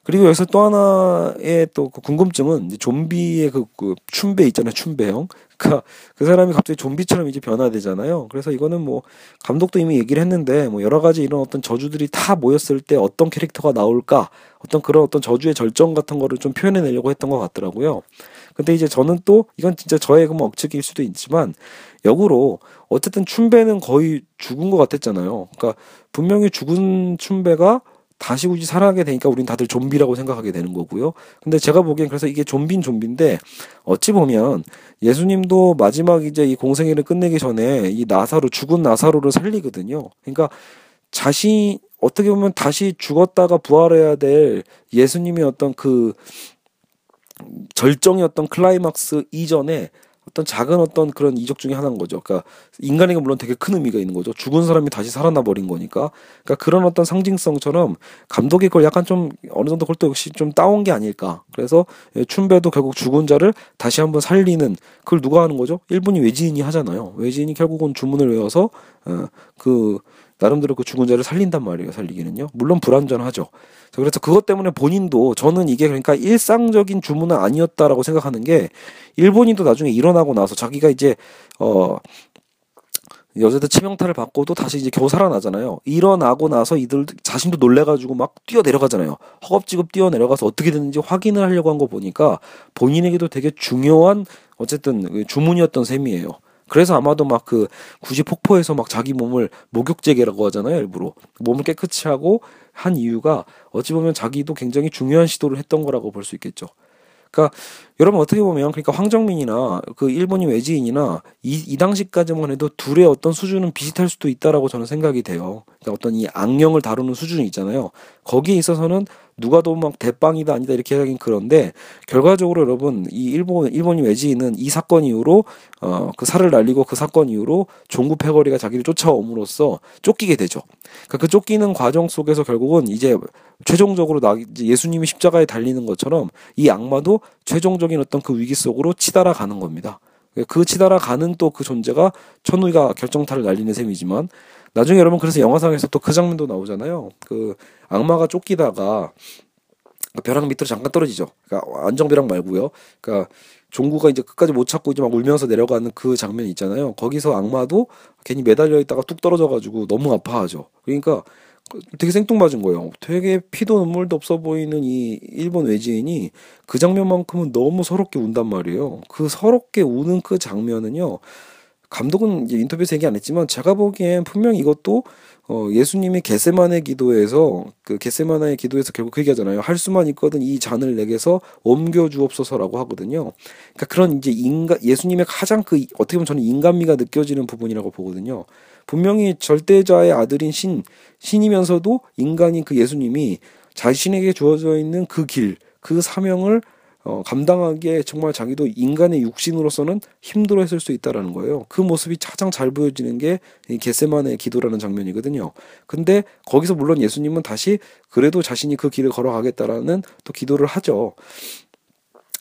그리고 여기서 또 하나의 또 그 궁금증은 좀비의 그, 그 춘배 있잖아요. 춘배형. 그러니까 그 사람이 갑자기 좀비처럼 이제 변화되잖아요. 그래서 이거는 뭐 감독도 이미 얘기를 했는데 뭐 여러 가지 이런 어떤 저주들이 다 모였을 때 어떤 캐릭터가 나올까? 어떤 그런 어떤 저주의 절정 같은 거를 좀 표현해 내려고 했던 것 같더라고요. 근데 이제 저는 또 이건 진짜 저의 그뭐 억측일 수도 있지만 역으로 어쨌든 춘배는 거의 죽은 것 같았잖아요. 그러니까 분명히 죽은 춘배가 다시 굳이 살아나게 되니까 우린 다들 좀비라고 생각하게 되는 거고요. 근데 제가 보기엔 그래서 이게 좀비인 좀비인데 어찌 보면 예수님도 마지막 이제 이 공생애를 끝내기 전에 이 나사로 죽은 나사로를 살리거든요. 그러니까 자신 어떻게 보면 다시 죽었다가 부활해야 될 예수님의 어떤 그 절정이었던 클라이막스 이전에 어떤 작은 어떤 그런 이적 중에 하나인 거죠. 그러니까 인간에게 물론 되게 큰 의미가 있는 거죠. 죽은 사람이 다시 살아나 버린 거니까. 그러니까 그런 어떤 상징성처럼 감독이 그걸 약간 좀 어느 정도 그것도 역시 좀 따온 게 아닐까. 그래서 춘배도 결국 죽은 자를 다시 한번 살리는, 그걸 누가 하는 거죠? 일본이 외지인이 하잖아요. 외지인이 결국은 주문을 외워서 그 나름대로 그 죽은 자를 살린단 말이에요. 살리기는요. 물론 불완전하죠. 그래서 그것 때문에 본인도, 저는 이게 그러니까 일상적인 주문은 아니었다라고 생각하는 게, 일본인도 나중에 일어나고 나서 자기가 이제 어 여자들 치명타를 받고도 다시 이제 겨우 살아나잖아요. 일어나고 나서 이들 자신도 놀래가지고 막 뛰어 내려가잖아요. 허겁지겁 뛰어 내려가서 어떻게 됐는지 확인을 하려고 한 거 보니까 본인에게도 되게 중요한 어쨌든 주문이었던 셈이에요. 그래서 아마도 막 그 굳이 폭포에서 막 자기 몸을 목욕제계라고 하잖아요. 일부러 몸을 깨끗이 하고 한 이유가 어찌 보면 자기도 굉장히 중요한 시도를 했던 거라고 볼 수 있겠죠. 그러니까 여러분 어떻게 보면 그러니까 황정민이나 그 일본인 외지인이나 이, 이 당시까지만 해도 둘의 어떤 수준은 비슷할 수도 있다라고 저는 생각이 돼요. 그러니까 어떤 이 악령을 다루는 수준이 있잖아요. 거기에 있어서는 누가 더 막 대빵이다 아니다 이렇게 하긴 그런데, 결과적으로 여러분 이 일본 일본인 외지인은 이 사건 이후로 어 그 살을 날리고 그 사건 이후로 종구 패거리가 자기를 쫓아옴으로써 쫓기게 되죠. 그러니까 그 쫓기는 과정 속에서 결국은 이제 최종적으로 나 예수님이 십자가에 달리는 것처럼 이 악마도 최종적인 어떤 그 위기 속으로 치달아 가는 겁니다. 그 치달아 가는 또 그 존재가 천우희가 결정타를 날리는 셈이지만, 나중에 여러분 그래서 영화상에서 또 그 장면도 나오잖아요. 그 악마가 쫓기다가 벼랑 밑으로 잠깐 떨어지죠. 그러니까 안정벼락 말고요. 그러니까 종구가 이제 끝까지 못 찾고 이제 막 울면서 내려가는 그 장면 있잖아요. 거기서 악마도 괜히 매달려 있다가 뚝 떨어져가지고 너무 아파하죠. 그러니까 되게 생뚱맞은 거예요. 되게 피도 눈물도 없어 보이는 이 일본 외지인이 그 장면만큼은 너무 서럽게 운단 말이에요. 그 서럽게 우는 그 장면은요, 감독은 인터뷰에서 얘기 안 했지만 제가 보기엔 분명히 이것도 어 예수님이 게세마네 기도에서 그 게세마네 기도에서 결국 그 얘기하잖아요. 할 수만 있거든 이 잔을 내게서 옮겨 주옵소서라고 하거든요. 그러니까 그런 이제 인간 예수님의 가장 그 어떻게 보면 저는 인간미가 느껴지는 부분이라고 보거든요. 분명히 절대자의 아들인 신 신이면서도 인간인 그 예수님이 자신에게 주어져 있는 그 길, 그 사명을 어, 감당하기에 정말 자기도 인간의 육신으로서는 힘들어했을 수 있다라는 거예요. 그 모습이 가장 잘 보여지는 게 이 겟세마네의 기도라는 장면이거든요. 근데 거기서 물론 예수님은 다시 그래도 자신이 그 길을 걸어가겠다라는 또 기도를 하죠.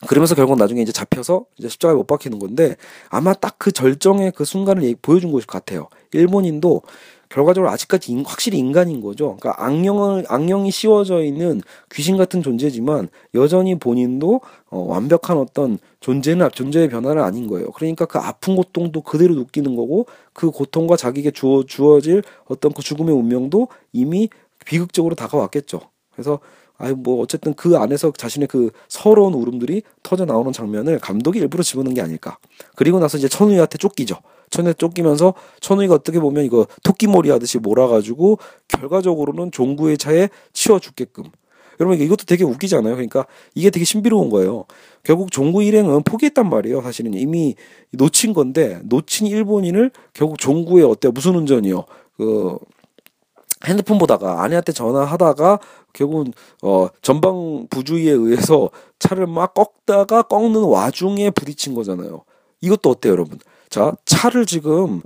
그러면서 결국 나중에 이제 잡혀서 이제 십자가에 못 박히는 건데, 아마 딱 그 절정의 그 순간을 보여준 것 같아요. 일본인도 결과적으로 아직까지 인, 확실히 인간인 거죠. 그러니까 악령을, 악령이 씌워져 있는 귀신 같은 존재지만 여전히 본인도 어, 완벽한 어떤 존재는 존재의 변화는 아닌 거예요. 그러니까 그 아픈 고통도 그대로 느끼는 거고, 그 고통과 자기에게 주어, 주어질 어떤 그 죽음의 운명도 이미 비극적으로 다가왔겠죠. 그래서 아이 뭐 어쨌든 그 안에서 자신의 그 서러운 울음들이 터져 나오는 장면을 감독이 일부러 집어넣은 게 아닐까. 그리고 나서 이제 천우희한테 쫓기죠. 천우희 쫓기면서 천우희가 어떻게 보면 이거 토끼몰이 하듯이 몰아가지고 결과적으로는 종구의 차에 치워 죽게끔. 여러분 이것도 되게 웃기지 않아요? 그러니까 이게 되게 신비로운 거예요. 결국 종구 일행은 포기했단 말이에요. 사실은 이미 놓친 건데, 놓친 일본인을 결국 종구의 어때요? 무슨 운전이요? 그 핸드폰 보다가 아내한테 전화하다가 결국은 어 전방 부주의에 의해서 차를 막 꺾다가 꺾는 와중에 부딪힌 거잖아요. 이것도 어때요, 여러분? 자, 차를 지금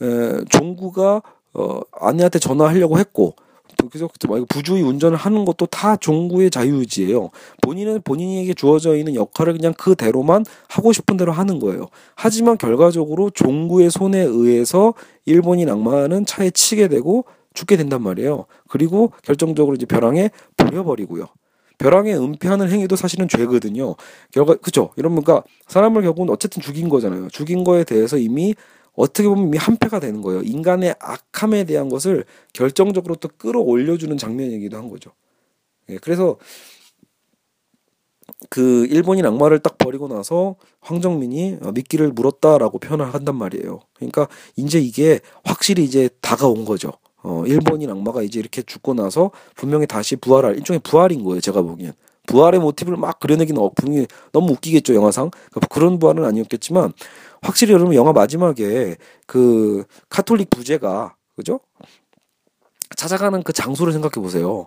에, 종구가 어 아내한테 전화하려고 했고, 그래서 부주의 운전을 하는 것도 다 종구의 자유의지예요. 본인은 본인에게 주어져 있는 역할을 그냥 그대로만 하고 싶은 대로 하는 거예요. 하지만 결과적으로 종구의 손에 의해서 일본인 악마는 차에 치게 되고 죽게 된단 말이에요. 그리고 결정적으로 이제 벼랑에 버려버리고요. 벼랑에 은폐하는 행위도 사실은 죄거든요. 결과 그죠? 이런 뭔가 사람을 결국은 어쨌든 죽인 거잖아요. 죽인 거에 대해서 이미 어떻게 보면 이미 한패가 되는 거예요. 인간의 악함에 대한 것을 결정적으로 또 끌어올려주는 장면이기도 한 거죠. 예, 그래서 그 일본인 악마를 딱 버리고 나서 황정민이 미끼를 물었다라고 표현을 한단 말이에요. 그러니까 이제 이게 확실히 이제 다가온 거죠. 어, 일본인 악마가 이제 이렇게 죽고 나서 분명히 다시 부활할, 일종의 부활인 거예요, 제가 보기엔. 부활의 모티브를 막 그려내기는 어, 분명히 너무 웃기겠죠, 영화상. 그러니까 그런 부활은 아니었겠지만, 확실히 여러분 영화 마지막에 그 카톨릭 부제가, 그죠? 찾아가는 그 장소를 생각해 보세요.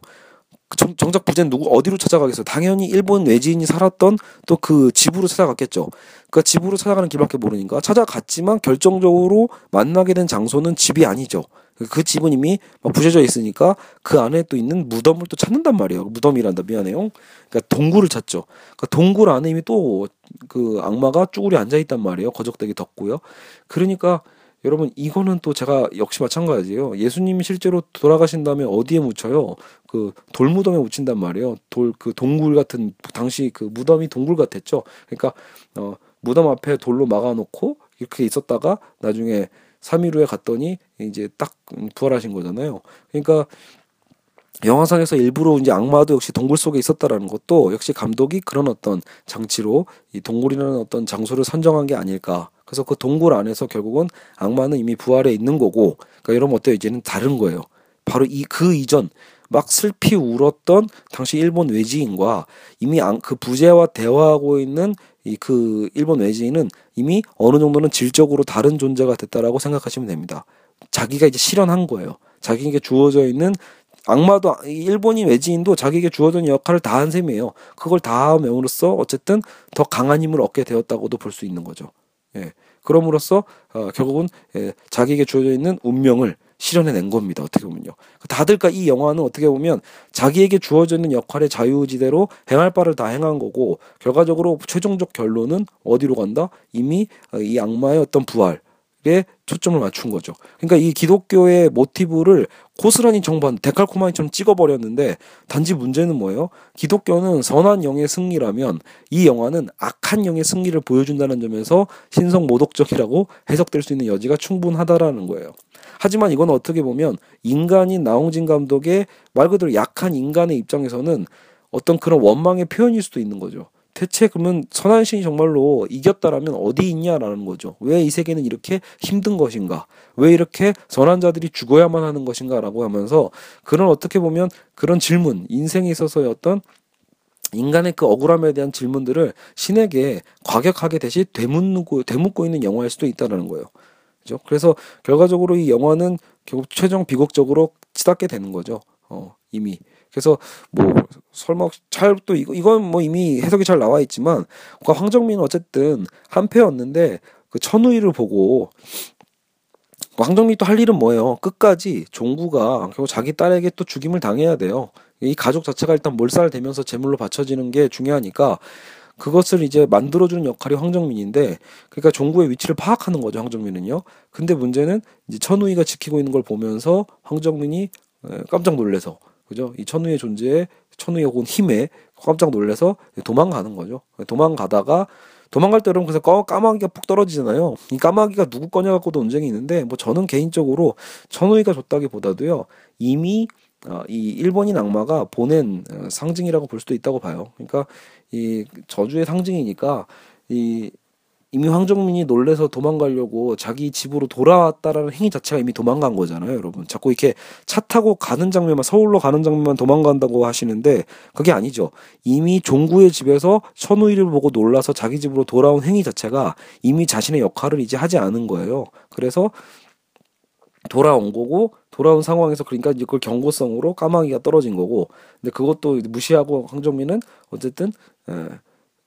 정, 정작 부재는 누구 어디로 찾아가겠어요? 당연히 일본 외지인이 살았던 또 그 집으로 찾아갔겠죠. 그러니까 집으로 찾아가는 길밖에 모르니까 찾아갔지만 결정적으로 만나게 된 장소는 집이 아니죠. 그 집은 이미 부셔져 있으니까 그 안에 또 있는 무덤을 또 찾는단 말이에요. 무덤이란다, 미안해요. 그러니까 동굴을 찾죠. 그러니까 동굴 안에 이미 또 그 악마가 쭈그려 앉아 있단 말이에요. 거적대기 덮고요. 그러니까 여러분, 이거는 또 제가 역시 마찬가지예요. 예수님이 실제로 돌아가신 다음에 어디에 묻혀요? 그 돌무덤에 묻힌단 말이에요. 돌, 그 동굴 같은, 당시 그 무덤이 동굴 같았죠. 그러니까 어, 무덤 앞에 돌로 막아놓고 이렇게 있었다가 나중에 삼 일 후에 갔더니 이제 딱 부활하신 거잖아요. 그러니까 영화상에서 일부러 이제 악마도 역시 동굴 속에 있었다라는 것도 역시 감독이 그런 어떤 장치로 이 동굴이라는 어떤 장소를 선정한 게 아닐까. 그래서 그 동굴 안에서 결국은 악마는 이미 부활해 있는 거고, 그러니까 여러분 어때요? 이제는 다른 거예요. 바로 이 그 이전 막 슬피 울었던 당시 일본 외지인과 이미 그 부재와 대화하고 있는 이 그 일본 외지인은 이미 어느 정도는 질적으로 다른 존재가 됐다라고 생각하시면 됩니다. 자기가 이제 실현한 거예요. 자기에게 주어져 있는 악마도 일본인 외지인도 자기에게 주어진 역할을 다한 셈이에요. 그걸 다함으로써 어쨌든 더 강한 힘을 얻게 되었다고도 볼 수 있는 거죠. 예, 그럼으로써 어, 결국은 예, 자기에게 주어져 있는 운명을 실현해낸 겁니다. 어떻게 보면요. 다들 이 영화는 어떻게 보면 자기에게 주어져 있는 역할의 자유지대로 행할 바를 다 행한 거고, 결과적으로 최종적 결론은 어디로 간다? 이미 이 악마의 어떤 부활. 에 초점을 맞춘 거죠. 그러니까 이 기독교의 모티브를 고스란히 정반 데칼코마니처럼 찍어버렸는데, 단지 문제는 뭐예요? 기독교는 선한 영의 승리라면 이 영화는 악한 영의 승리를 보여준다는 점에서 신성 모독적이라고 해석될 수 있는 여지가 충분하다라는 거예요. 하지만 이건 어떻게 보면 인간인 나홍진 감독의 말 그대로 약한 인간의 입장에서는 어떤 그런 원망의 표현일 수도 있는 거죠. 대체 그러면 선한 신이 정말로 이겼다라면 어디 있냐라는 거죠. 왜 이 세계는 이렇게 힘든 것인가? 왜 이렇게 선한 자들이 죽어야만 하는 것인가? 라고 하면서 그런 어떻게 보면 그런 질문, 인생에 있어서의 어떤 인간의 그 억울함에 대한 질문들을 신에게 과격하게 다시 되묻고, 되묻고 있는 영화일 수도 있다는 거예요. 그죠? 그래서 결과적으로 이 영화는 결국 최종 비극적으로 치닫게 되는 거죠. 어, 이미. 그래서 뭐 설마 잘 또 이거 이건 뭐 이미 해석이 잘 나와 있지만, 그러니까 황정민은 어쨌든 한 패였는데 그 천우희를 보고 황정민이 또 할 일은 뭐예요? 끝까지 종구가 결국 자기 딸에게 또 죽임을 당해야 돼요. 이 가족 자체가 일단 몰살되면서 제물로 바쳐지는 게 중요하니까 그것을 이제 만들어주는 역할이 황정민인데, 그러니까 종구의 위치를 파악하는 거죠, 황정민은요. 근데 문제는 이제 천우희가 지키고 있는 걸 보면서 황정민이 깜짝 놀래서. 그죠? 이 천우의 존재에, 천우의 혹은 힘에 깜짝 놀라서 도망가는 거죠. 도망가다가, 도망갈 때 여러분, 그래서 까마귀가 푹 떨어지잖아요. 이 까마귀가 누구 거냐 갖고 논쟁이 있는데, 뭐 저는 개인적으로 천우이가 줬다기 보다도요, 이미 이 일본인 악마가 보낸 상징이라고 볼 수도 있다고 봐요. 그러니까 이 저주의 상징이니까, 이, 이미 황정민이 놀래서 도망가려고 자기 집으로 돌아왔다라는 행위 자체가 이미 도망간 거잖아요, 여러분. 자꾸 이렇게 차 타고 가는 장면만, 서울로 가는 장면만 도망간다고 하시는데, 그게 아니죠. 이미 종구의 집에서 천우이를 보고 놀라서 자기 집으로 돌아온 행위 자체가 이미 자신의 역할을 이제 하지 않은 거예요. 그래서 돌아온 거고, 돌아온 상황에서 그러니까 이제 그걸 경고성으로 까마귀가 떨어진 거고, 근데 그것도 무시하고 황정민은 어쨌든, 에,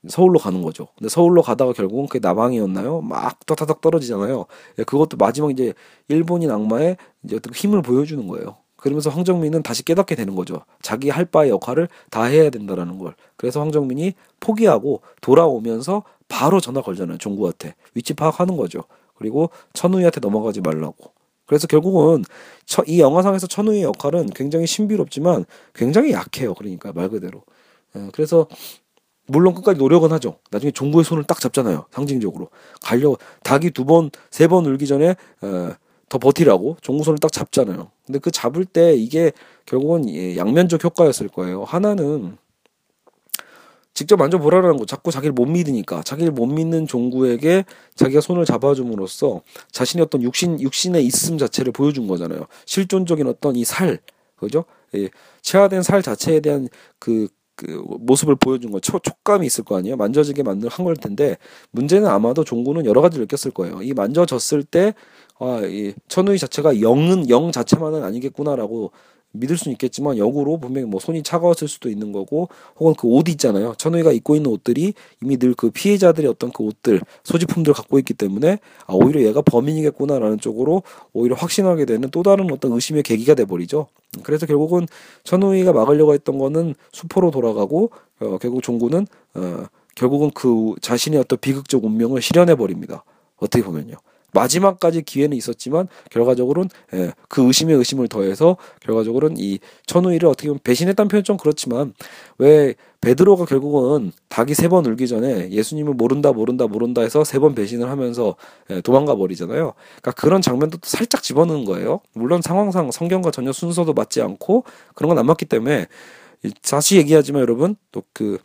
서울로 가는 거죠. 근데 서울로 가다가 결국은 그게 나방이었나요? 막 따다닥 떨어지잖아요. 그것도 마지막 이제 일본인 악마의 이제 어떤 힘을 보여주는 거예요. 그러면서 황정민은 다시 깨닫게 되는 거죠. 자기 할 바의 역할을 다 해야 된다라는 걸. 그래서 황정민이 포기하고 돌아오면서 바로 전화 걸잖아요. 종구한테. 위치 파악하는 거죠. 그리고 천우희한테 넘어가지 말라고. 그래서 결국은 이 영화상에서 천우희의 역할은 굉장히 신비롭지만 굉장히 약해요. 그러니까 말 그대로. 그래서 물론 끝까지 노력은 하죠. 나중에 종구의 손을 딱 잡잖아요. 상징적으로. 가려고, 닭이 두 번, 세 번 울기 전에, 에, 더 버티라고 종구 손을 딱 잡잖아요. 근데 그 잡을 때 이게 결국은 예, 양면적 효과였을 거예요. 하나는 직접 만져보라는 거. 자꾸 자기를 못 믿으니까. 자기를 못 믿는 종구에게 자기가 손을 잡아줌으로써 자신의 어떤 육신, 육신의 있음 자체를 보여준 거잖아요. 실존적인 어떤 이 살. 그죠? 예, 체화된 살 자체에 대한 그, 그 모습을 보여준 거, 초, 촉감이 있을 거 아니에요. 만져지게 만든 한 걸 텐데, 문제는 아마도 종구는 여러 가지를 느꼈을 거예요. 이 만져졌을 때, 아, 이 천우희 자체가 영은 영 자체만은 아니겠구나라고 믿을 수는 있겠지만 역으로 분명히 뭐 손이 차가웠을 수도 있는 거고, 혹은 그 옷 있잖아요. 천우희가 입고 있는 옷들이 이미 늘 그 피해자들의 어떤 그 옷들, 소지품들을 갖고 있기 때문에 아, 오히려 얘가 범인이겠구나라는 쪽으로 오히려 확신하게 되는 또 다른 어떤 의심의 계기가 돼버리죠. 그래서 결국은 천우희가 막으려고 했던 거는 수포로 돌아가고 어, 결국 종구는 어, 결국은 그 자신의 어떤 비극적 운명을 실현해버립니다. 어떻게 보면요. 마지막까지 기회는 있었지만 결과적으로는 예, 그 의심에 의심을 더해서 결과적으로는 이 천우희를 어떻게 보면 배신했다는 표현은 좀 그렇지만, 왜 베드로가 결국은 닭이 세 번 울기 전에 예수님을 모른다 모른다 모른다 해서 세 번 배신을 하면서 예, 도망가 버리잖아요. 그러니까 그런 장면도 또 살짝 집어넣은 거예요. 물론 상황상 성경과 전혀 순서도 맞지 않고 그런 건 안 맞기 때문에 다시 얘기하지만 여러분 또 그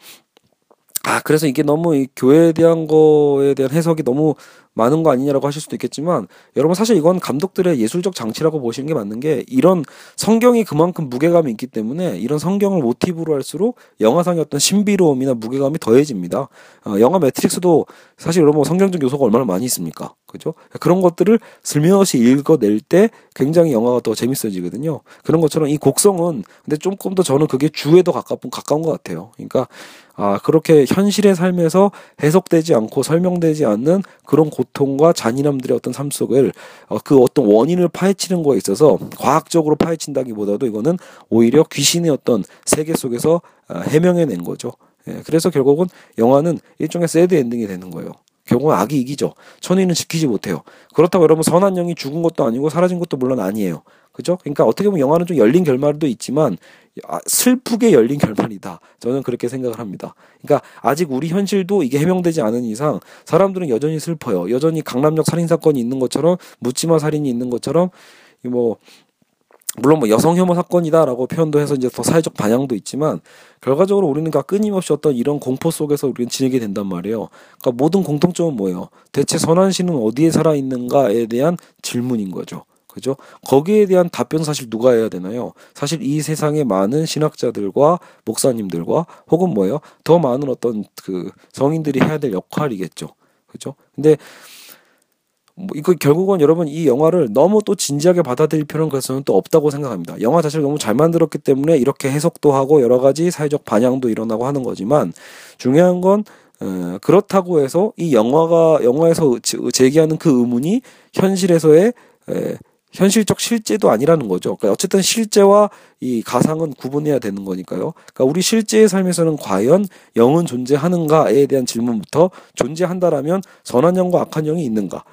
아 그래서 이게 너무 이 교회에 대한 거에 대한 해석이 너무 많은 거 아니냐라고 하실 수도 있겠지만, 여러분 사실 이건 감독들의 예술적 장치라고 보시는 게 맞는 게, 이런 성경이 그만큼 무게감이 있기 때문에 이런 성경을 모티브로 할수록 영화상의 어떤 신비로움이나 무게감이 더해집니다. 어, 영화 매트릭스도 사실 여러분 성경적 요소가 얼마나 많이 있습니까? 그죠? 그런 것들을 슬며시 읽어낼 때 굉장히 영화가 더 재밌어지거든요. 그런 것처럼 이 곡성은 근데 조금 더 저는 그게 주에 더 가깝, 가까운 것 같아요. 그러니까 아 그렇게 현실의 삶에서 해석되지 않고 설명되지 않는 그런 고통과 잔인함들의 어떤 삶 속을 어, 그 어떤 원인을 파헤치는 거에 있어서 과학적으로 파헤친다기보다도 이거는 오히려 귀신의 어떤 세계 속에서 어, 해명해낸 거죠. 예, 그래서 결국은 영화는 일종의 새드 엔딩이 되는 거예요. 결국은 악이 이기죠. 천우희는 지키지 못해요. 그렇다고 여러분 선한 영이 죽은 것도 아니고 사라진 것도 물론 아니에요. 그죠? 그러니까 어떻게 보면 영화는 좀 열린 결말도 있지만 슬프게 열린 결말이다. 저는 그렇게 생각을 합니다. 그러니까 아직 우리 현실도 이게 해명되지 않은 이상 사람들은 여전히 슬퍼요. 여전히 강남역 살인사건이 있는 것처럼, 묻지마 살인이 있는 것처럼, 뭐 물론 뭐 여성 혐오 사건이다라고 표현도 해서 이제 더 사회적 반향도 있지만, 결과적으로 우리는 끊임없이 어떤 이런 공포 속에서 우리는 지내게 된단 말이에요. 그러니까 모든 공통점은 뭐예요? 대체 선한 신은 어디에 살아 있는가에 대한 질문인 거죠. 그죠? 거기에 대한 답변 사실 누가 해야 되나요? 사실 이 세상의 많은 신학자들과 목사님들과 혹은 뭐예요? 더 많은 어떤 그 성인들이 해야 될 역할이겠죠. 그죠? 근데 뭐 이거 결국은 여러분 이 영화를 너무 또 진지하게 받아들일 필요는 그래서는 또 없다고 생각합니다. 영화 자체를 너무 잘 만들었기 때문에 이렇게 해석도 하고 여러 가지 사회적 반향도 일어나고 하는 거지만, 중요한 건 어, 그렇다고 해서 이 영화가 영화에서 제기하는 그 의문이 현실에서의 에, 현실적 실제도 아니라는 거죠. 그러니까 어쨌든 실제와 이 가상은 구분해야 되는 거니까요. 그러니까 우리 실제의 삶에서는 과연 영은 존재하는가에 대한 질문부터, 존재한다라면 선한 영과 악한 영이 있는가?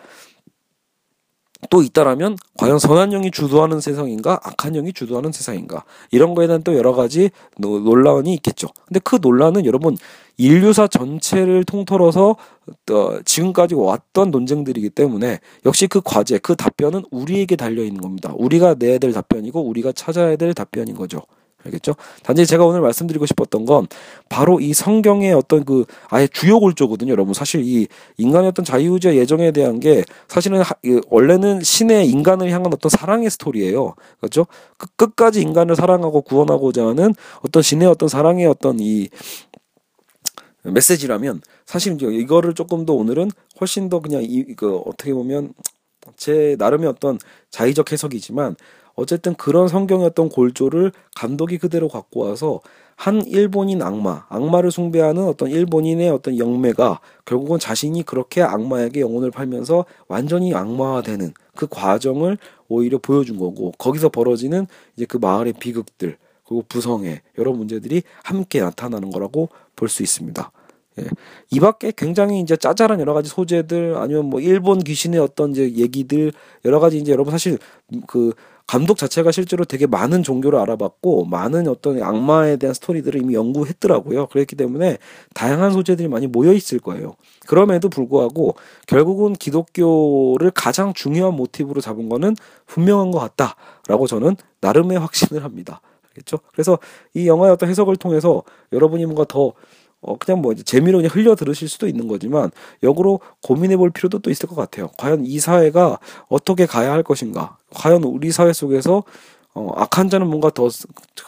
또 있다라면 과연 선한 영이 주도하는 세상인가, 악한 영이 주도하는 세상인가, 이런 거에 대한 또 여러 가지 노, 논란이 있겠죠. 근데 그 논란은 여러분 인류사 전체를 통틀어서 어, 지금까지 왔던 논쟁들이기 때문에 역시 그 과제, 그 답변은 우리에게 달려있는 겁니다. 우리가 내야 될 답변이고 우리가 찾아야 될 답변인 거죠. 알겠죠? 단지 제가 오늘 말씀드리고 싶었던 건 바로 이 성경의 어떤 그 아예 주요 골조거든요. 여러분 사실 이 인간의 어떤 자유의지와 예정에 대한 게 사실은 하, 원래는 신의 인간을 향한 어떤 사랑의 스토리예요. 그렇죠? 끝까지 인간을 사랑하고 구원하고자 하는 어떤 신의 어떤 사랑의 어떤 이 메시지라면, 사실 이거를 조금 더 오늘은 훨씬 더 그냥 이 그 어떻게 보면 제 나름의 어떤 자의적 해석이지만, 어쨌든 그런 성경의 어떤 골조를 감독이 그대로 갖고 와서 한 일본인 악마, 악마를 숭배하는 어떤 일본인의 어떤 영매가 결국은 자신이 그렇게 악마에게 영혼을 팔면서 완전히 악마화되는 그 과정을 오히려 보여준 거고, 거기서 벌어지는 이제 그 마을의 비극들, 그리고 부성애, 여러 문제들이 함께 나타나는 거라고 볼 수 있습니다. 예. 이 밖에 굉장히 이제 짜잘한 여러 가지 소재들, 아니면 뭐 일본 귀신의 어떤 이제 얘기들, 여러 가지 이제 여러분 사실 그 감독 자체가 실제로 되게 많은 종교를 알아봤고 많은 어떤 악마에 대한 스토리들을 이미 연구했더라고요. 그랬기 때문에 다양한 소재들이 많이 모여 있을 거예요. 그럼에도 불구하고 결국은 기독교를 가장 중요한 모티브로 잡은 거는 분명한 것 같다라고 저는 나름의 확신을 합니다. 알겠죠? 그래서 이 영화의 어떤 해석을 통해서 여러분이 뭔가 더 어, 그냥 뭐, 이제 재미로 그냥 흘려 들으실 수도 있는 거지만, 역으로 고민해 볼 필요도 또 있을 것 같아요. 과연 이 사회가 어떻게 가야 할 것인가? 과연 우리 사회 속에서, 어, 악한 자는 뭔가 더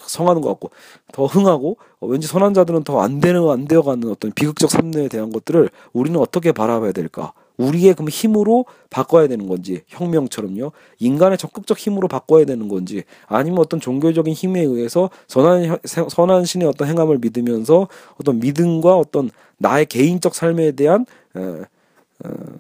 성하는 것 같고, 더 흥하고, 어, 왠지 선한 자들은 더 안 되는, 안 되어가는 어떤 비극적 삶에 대한 것들을 우리는 어떻게 바라봐야 될까? 우리의 그럼 힘으로 바꿔야 되는 건지, 혁명처럼요. 인간의 적극적 힘으로 바꿔야 되는 건지, 아니면 어떤 종교적인 힘에 의해서 선한, 선한 신의 어떤 행함을 믿으면서 어떤 믿음과 어떤 나의 개인적 삶에 대한 에, 에,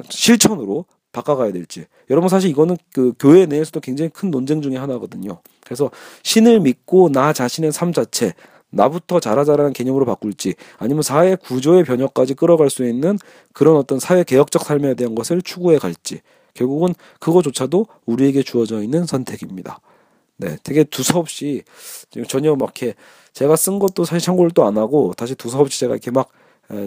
실천으로 바꿔가야 될지. 여러분 사실 이거는 그 교회 내에서도 굉장히 큰 논쟁 중에 하나거든요. 그래서 신을 믿고 나 자신의 삶 자체, 나부터 자라자라는 개념으로 바꿀지, 아니면 사회 구조의 변혁까지 끌어갈 수 있는 그런 어떤 사회 개혁적 삶에 대한 것을 추구해 갈지, 결국은 그거조차도 우리에게 주어져 있는 선택입니다. 네, 되게 두서없이 지금 전혀 막 이렇게 제가 쓴 것도 사실 참고를 또 안 하고 다시 두서없이 제가 이렇게 막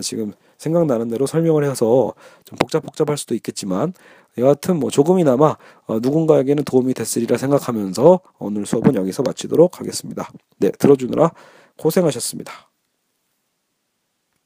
지금 생각나는 대로 설명을 해서 좀 복잡복잡할 수도 있겠지만, 여하튼 뭐 조금이나마 누군가에게는 도움이 됐으리라 생각하면서 오늘 수업은 여기서 마치도록 하겠습니다. 네, 들어주느라 고생하셨습니다.